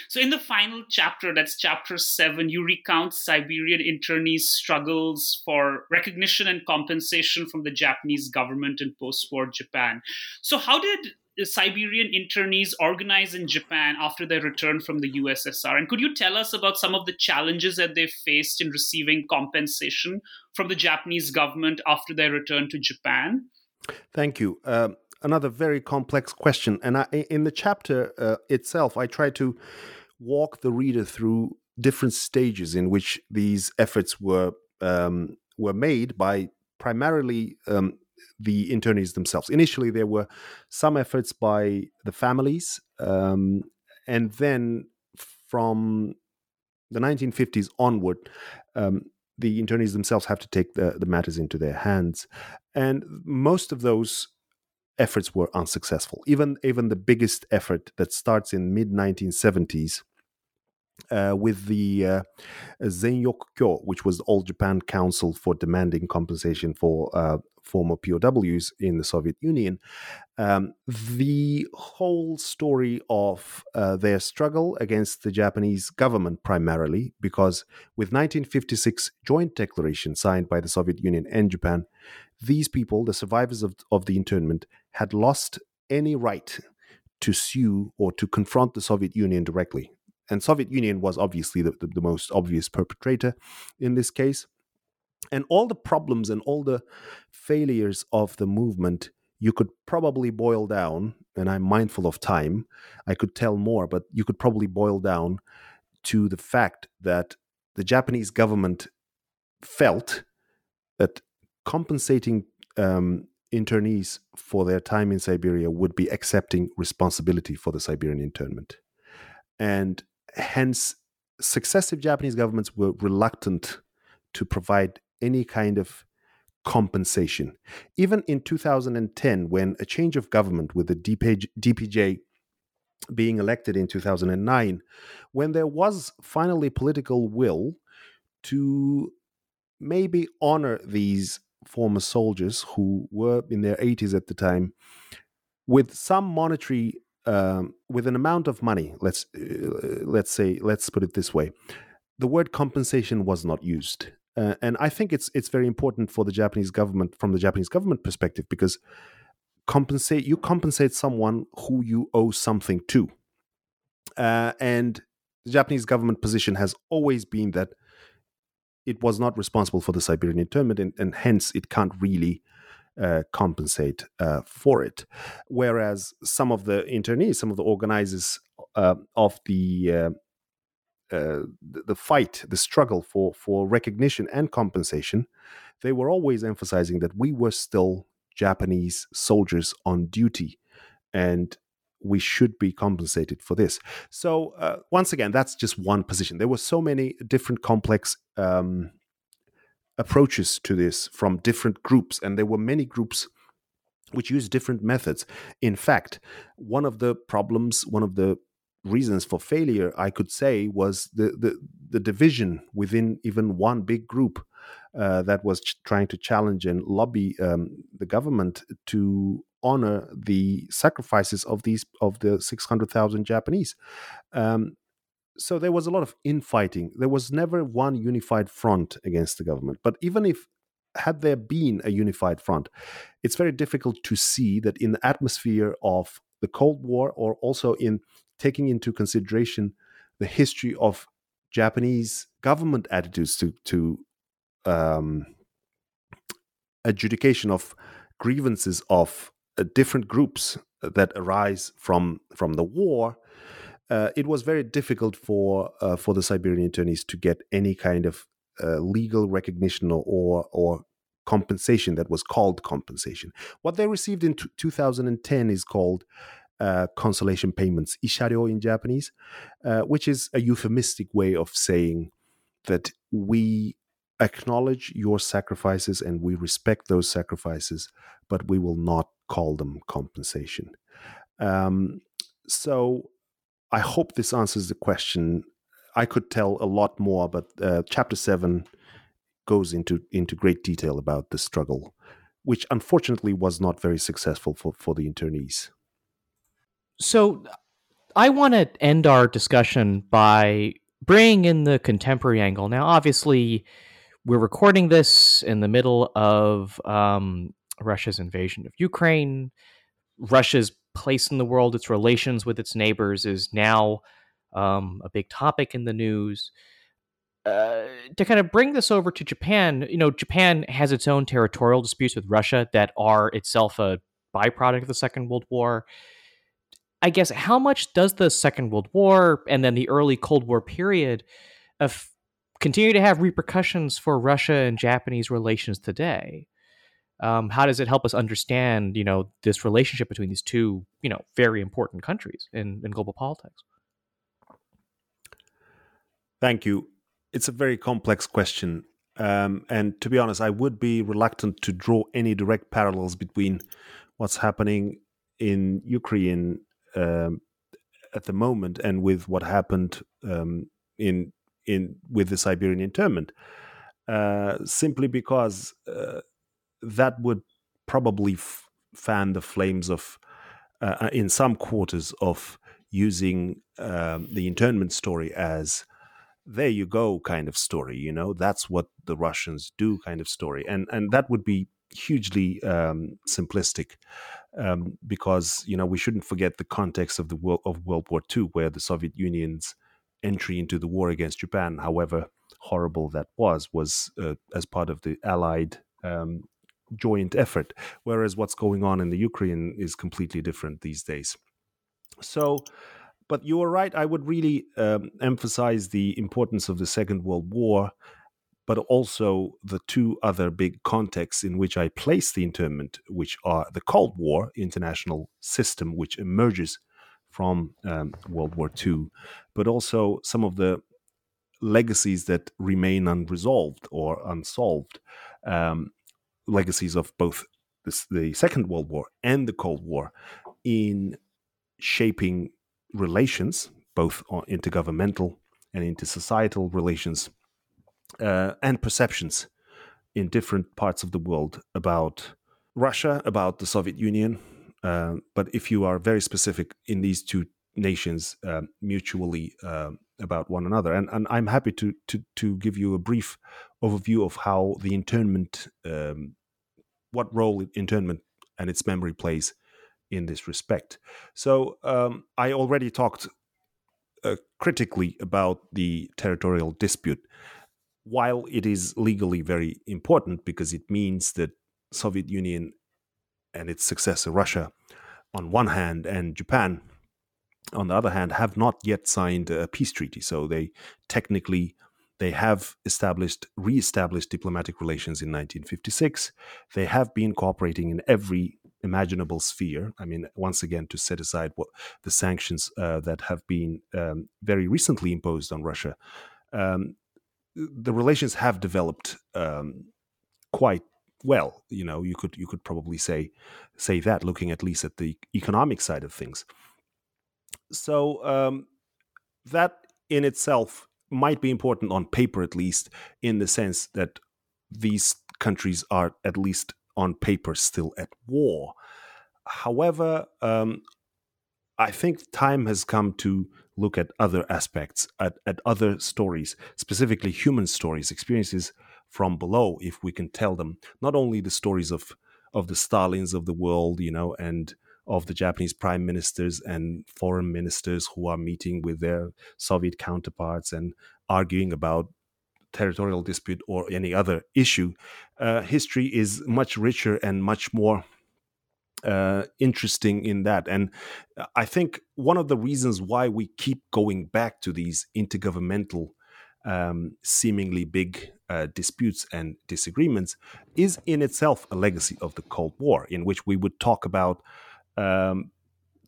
So in the final chapter, that's chapter 7, you recount Siberian internees' struggles for recognition and compensation from the Japanese government in post-war Japan. So how did Siberian internees organized in Japan after their return from the USSR? And could you tell us about some of the challenges that they faced in receiving compensation from the Japanese government after their return to Japan? Thank you. Another very complex question. And in the chapter itself, I try to walk the reader through different stages in which these efforts were made by primarily the internees themselves. Initially, there were some efforts by the families, and then from the 1950s onward, the internees themselves have to take the matters into their hands. And most of those efforts were unsuccessful. Even the biggest effort that starts in mid-1970s with the Zenyokkyo, which was the All Japan Council for demanding compensation for former POWs in the Soviet Union. The whole story of their struggle against the Japanese government primarily, because with 1956 joint declaration signed by the Soviet Union and Japan, these people, the survivors of the internment, had lost any right to sue or to confront the Soviet Union directly. And Soviet Union was obviously the most obvious perpetrator in this case. And all the problems and all the failures of the movement, you could probably boil down, and I'm mindful of time, I could tell more, but you could probably boil down to the fact that the Japanese government felt that compensating internees for their time in Siberia would be accepting responsibility for the Siberian internment. And hence, successive Japanese governments were reluctant to provide any kind of compensation. Even in 2010, when a change of government with the DPJ being elected in 2009, when there was finally political will to maybe honor these former soldiers who were in their 80s at the time with some monetary, with an amount of money, let's put it this way, the word compensation was not used. And I think it's very important for the Japanese government, from the Japanese government perspective, because you compensate someone who you owe something to. And the Japanese government position has always been that it was not responsible for the Siberian internment, and hence it can't really compensate for it. Whereas some of the internees, some of the organizers of the fight, the struggle for recognition and compensation, they were always emphasizing that we were still Japanese soldiers on duty and we should be compensated for this. So once again, that's just one position. There were so many different complex approaches to this from different groups, and there were many groups which used different methods. In fact, one of the reasons for failure, I could say, was the division within even one big group that was trying to challenge and lobby the government to honor the sacrifices of the 600,000 Japanese. So there was a lot of infighting. There was never one unified front against the government. But even if had there been a unified front, it's very difficult to see that in the atmosphere of the Cold War, or also in taking into consideration the history of Japanese government attitudes to adjudication of grievances of different groups that arise from the war, it was very difficult for the Siberian internees to get any kind of legal recognition or compensation that was called compensation. What they received in 2010 is called consolation payments, isharyo in Japanese, which is a euphemistic way of saying that we acknowledge your sacrifices and we respect those sacrifices, but we will not call them compensation. So I hope this answers the question. I could tell a lot more, but Chapter 7 goes into great detail about the struggle, which unfortunately was not very successful for the internees. So I want to end our discussion by bringing in the contemporary angle. Now, obviously, we're recording this in the middle of Russia's invasion of Ukraine. Russia's place in the world, its relations with its neighbors, is now a big topic in the news. To kind of bring this over to Japan, Japan has its own territorial disputes with Russia that are itself a byproduct of the Second World War. I guess, how much does the Second World War and then the early Cold War period continue to have repercussions for Russia and Japanese relations today? How does it help us understand, you know, this relationship between these two, you know, very important countries in global politics? Thank you. It's a very complex question. And to be honest, I would be reluctant to draw any direct parallels between what's happening in Ukraine at the moment and with what happened with the Siberian internment, simply because that would probably fan the flames of in some quarters of using the internment story as there you go kind of story, you know, that's what the Russians do kind of story, and that would be hugely simplistic, because, you know, we shouldn't forget the context of the World War II, where the Soviet Union's entry into the war against Japan, however horrible that was as part of the Allied joint effort, whereas what's going on in the Ukraine is completely different these days. So, but you are right, I would really emphasize the importance of the Second World War, but also the two other big contexts in which I place the internment, which are the Cold War international system, which emerges from World War II, but also some of the legacies that remain unresolved or unsolved, legacies of both the Second World War and the Cold War in shaping relations, both on intergovernmental and intersocietal relations, and perceptions in different parts of the world about Russia, about the Soviet Union. But if you are very specific in these two nations mutually about one another, and I'm happy to give you a brief overview of how the internment, what role internment and its memory plays in this respect. So I already talked critically about the territorial dispute. While it is legally very important because it means that Soviet Union and its successor Russia on one hand and Japan on the other hand have not yet signed a peace treaty, so they have re-established diplomatic relations in 1956. They have been cooperating in every imaginable sphere. I mean, once again, to set aside what the sanctions that have been very recently imposed on Russia, the relations have developed quite well. You know, you could probably say that, looking at least at the economic side of things. So that in itself might be important on paper, at least in the sense that these countries are at least on paper still at war. However, I think time has come to look at other aspects, at other stories, specifically human stories, experiences from below, if we can tell them, not only the stories of the Stalins of the world, you know, and of the Japanese prime ministers and foreign ministers who are meeting with their Soviet counterparts and arguing about territorial dispute or any other issue. History is much richer and much more interesting in that. And I think one of the reasons why we keep going back to these intergovernmental, seemingly big disputes and disagreements is in itself a legacy of the Cold War, in which we would talk about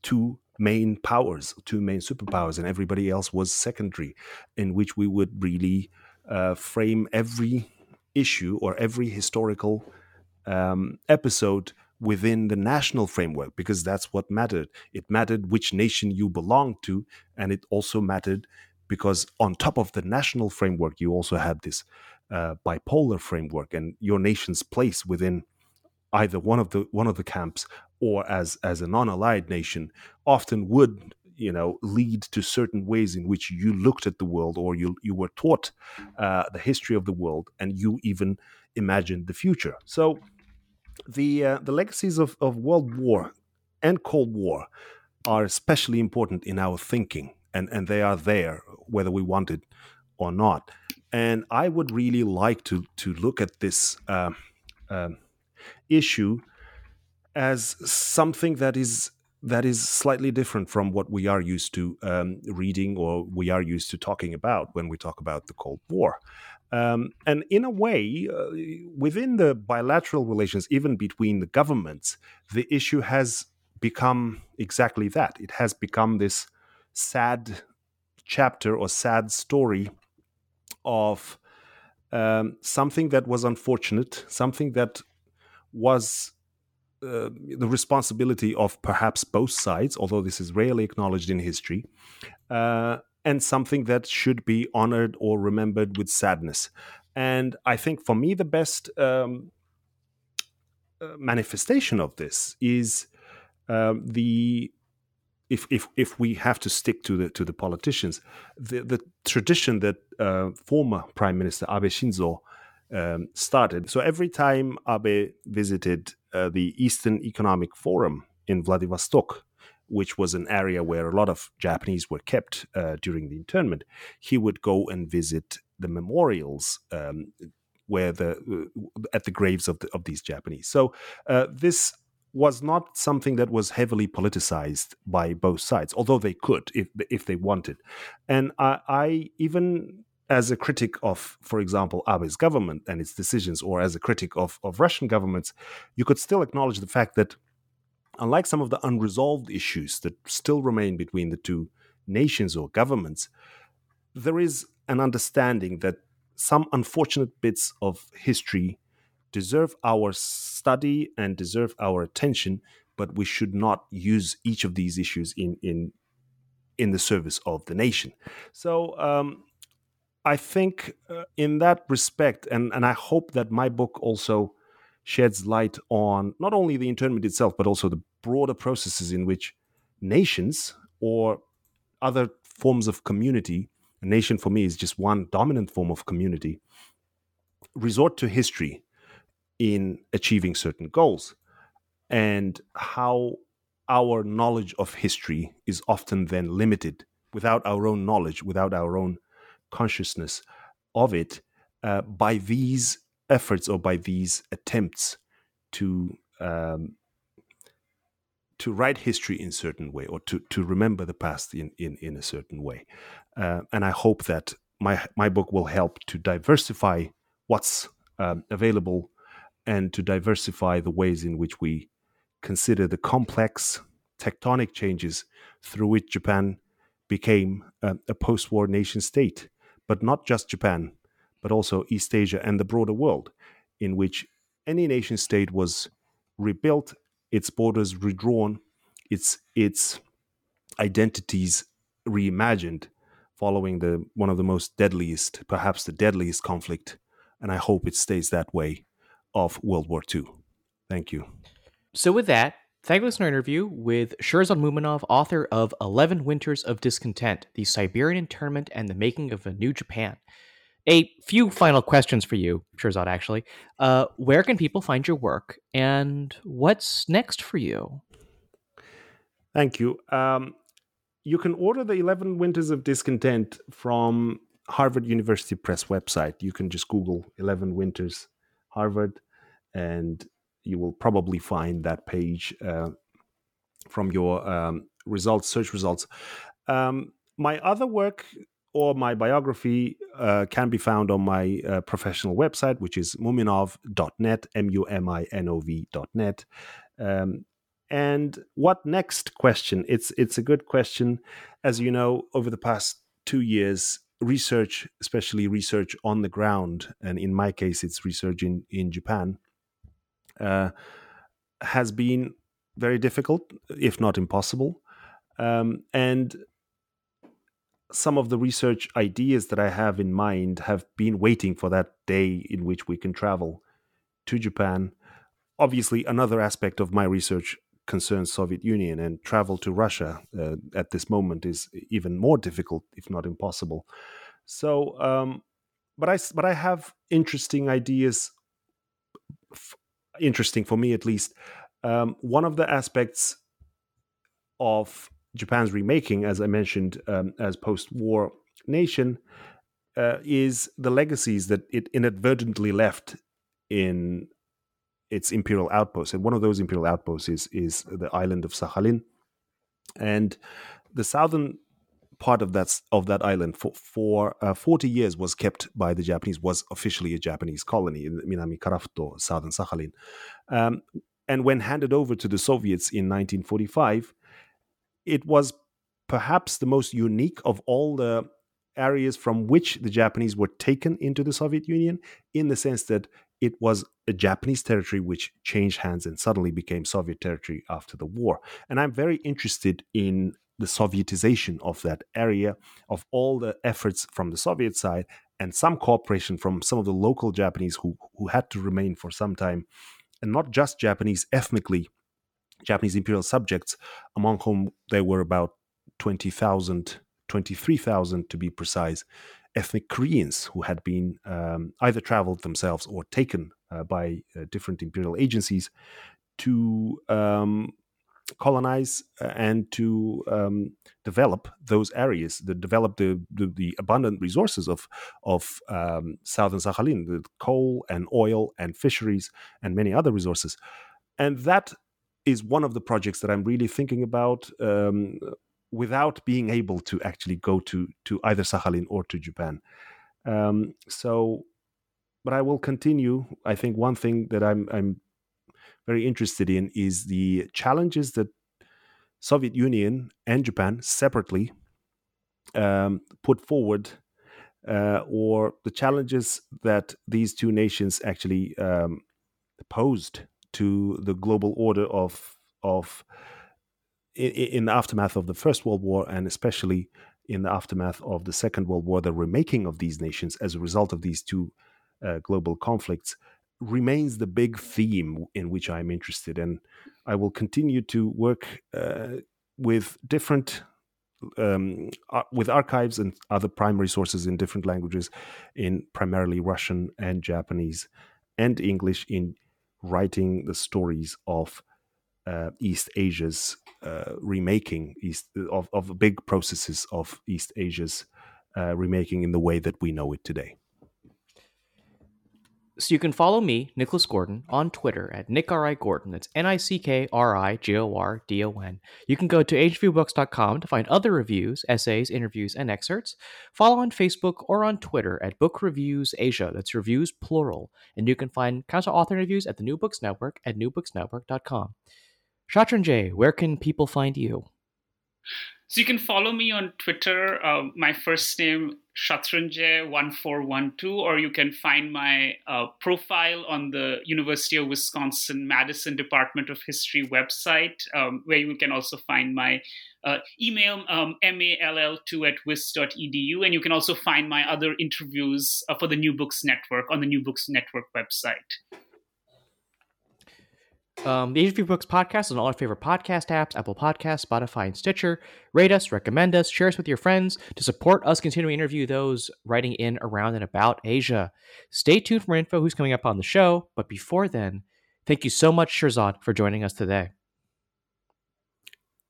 two main superpowers, and everybody else was secondary, in which we would really frame every issue or every historical episode within the national framework, because that's what mattered. It mattered which nation you belonged to, and it also mattered because on top of the national framework, you also had this bipolar framework, and your nation's place within either one of the camps or as a non-allied nation often would, you know, lead to certain ways in which you looked at the world, or you were taught the history of the world, and you even imagined the future. So the legacies of World War and Cold War are especially important in our thinking, and they are there whether we want it or not. And I would really like to look at this issue as something that is that is slightly different from what we are used to reading or we are used to talking about when we talk about the Cold War. And in a way, within the bilateral relations, even between the governments, the issue has become exactly that. It has become this sad chapter or sad story of something that was unfortunate, something that was the responsibility of perhaps both sides, although this is rarely acknowledged in history, and something that should be honored or remembered with sadness. And I think for me, the best manifestation of this is if we have to stick to the politicians, the tradition that former Prime Minister Abe Shinzo started. So every time Abe visited the Eastern Economic Forum in Vladivostok, which was an area where a lot of Japanese were kept during the internment, he would go and visit the memorials where at the graves of these Japanese. So this was not something that was heavily politicized by both sides, although they could if they wanted. And I even as a critic of, for example, Abe's government and its decisions, or as a critic of Russian governments, you could still acknowledge the fact that unlike some of the unresolved issues that still remain between the two nations or governments, there is an understanding that some unfortunate bits of history deserve our study and deserve our attention, but we should not use each of these issues in the service of the nation. So I think in that respect, and I hope that my book also sheds light on not only the internment itself, but also the broader processes in which nations or other forms of community, a nation for me is just one dominant form of community, resort to history in achieving certain goals, and how our knowledge of history is often then limited without our own knowledge, without our own consciousness of it, by these efforts or by these attempts to write history in a certain way, or to remember the past in a certain way. And I hope that my book will help to diversify what's available and to diversify the ways in which we consider the complex tectonic changes through which Japan became a post-war nation state, but not just Japan, but also East Asia and the broader world, in which any nation state was rebuilt, its borders redrawn, its identities reimagined, following one of the most deadliest, perhaps the deadliest conflict, and I hope it stays that way, of World War II. Thank you. So with that, thank you for listening to our interview with Shirzod Muminov, author of 11 Winters of Discontent, The Siberian Internment and the Making of a New Japan. A few final questions for you, Shirzod, actually. Where can people find your work, and what's next for you? Thank you. You can order the 11 Winters of Discontent from Harvard University Press website. You can just Google 11 Winters Harvard, and you will probably find that page from your search results. My other work, or my biography, can be found on my professional website, which is muminov.net, muminov.net. And what next question? It's a good question. As you know, over the past 2 years, research, especially research on the ground, and in my case, it's research in Japan, has been very difficult, if not impossible. And some of the research ideas that I have in mind have been waiting for that day in which we can travel to Japan. Obviously, another aspect of my research concerns Soviet Union, and travel to Russia at this moment is even more difficult, if not impossible. So, but I have interesting ideas, interesting for me at least. One of the aspects of Japan's remaking, as I mentioned, as post-war nation, is the legacies that it inadvertently left in its imperial outposts. And one of those imperial outposts is the island of Sakhalin, And the southern part of that island for 40 years was kept by the Japanese, was officially a Japanese colony in Minami Karafuto, southern Sakhalin. And when handed over to the Soviets in 1945, it was perhaps the most unique of all the areas from which the Japanese were taken into the Soviet Union, in the sense that it was a Japanese territory which changed hands and suddenly became Soviet territory after the war. And I'm very interested in the Sovietization of that area, of all the efforts from the Soviet side and some cooperation from some of the local Japanese who had to remain for some time, and not just Japanese ethnically, Japanese imperial subjects, among whom there were about 20,000, 23,000 to be precise, ethnic Koreans who had been either traveled themselves or taken by different imperial agencies to colonize and to develop those areas, that develop the abundant resources of southern Sakhalin, the coal and oil and fisheries and many other resources. And that is one of the projects that I'm really thinking about, without being able to actually go to either Sakhalin or to Japan. But I will continue. I think one thing that I'm very interested in is the challenges that Soviet Union and Japan separately put forward, or the challenges that these two nations actually posed to the global order of in the aftermath of the First World War, and especially in the aftermath of the Second World War, the remaking of these nations as a result of these two global conflicts remains the big theme in which I'm interested. And I will continue to work with different with archives and other primary sources in different languages, in primarily Russian and Japanese and English, in writing the stories of East Asia's remaking, of big processes of East Asia's remaking in the way that we know it today. So you can follow me, Nicholas Gordon, on Twitter at @NickRIGordon. That's NickRigordon. You can go to asianreviewbooks.com to find other reviews, essays, interviews, and excerpts. Follow on Facebook or on Twitter at @BookReviewsAsia. That's reviews plural. And you can find counter author interviews at the New Books Network at newbooksnetwork.com. Shatrunjay, where can people find you? So you can follow me on Twitter, my first name, Shatrunjay1412, or you can find my profile on the University of Wisconsin-Madison Department of History website, where you can also find my email, mall2@wis.edu, and you can also find my other interviews for the New Books Network on the New Books Network website. The Asian Review Books podcast is on all our favorite podcast apps, Apple Podcasts, Spotify, and Stitcher. Rate us, recommend us, share us with your friends to support us continuing to interview those writing in, around, and about Asia. Stay tuned for info who's coming up on the show. But before then, thank you so much, Shirzod, for joining us today.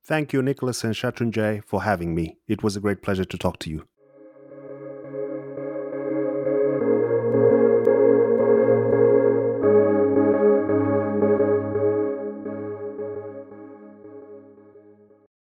Thank you, Nicholas and Shatrunjay, for having me. It was a great pleasure to talk to you.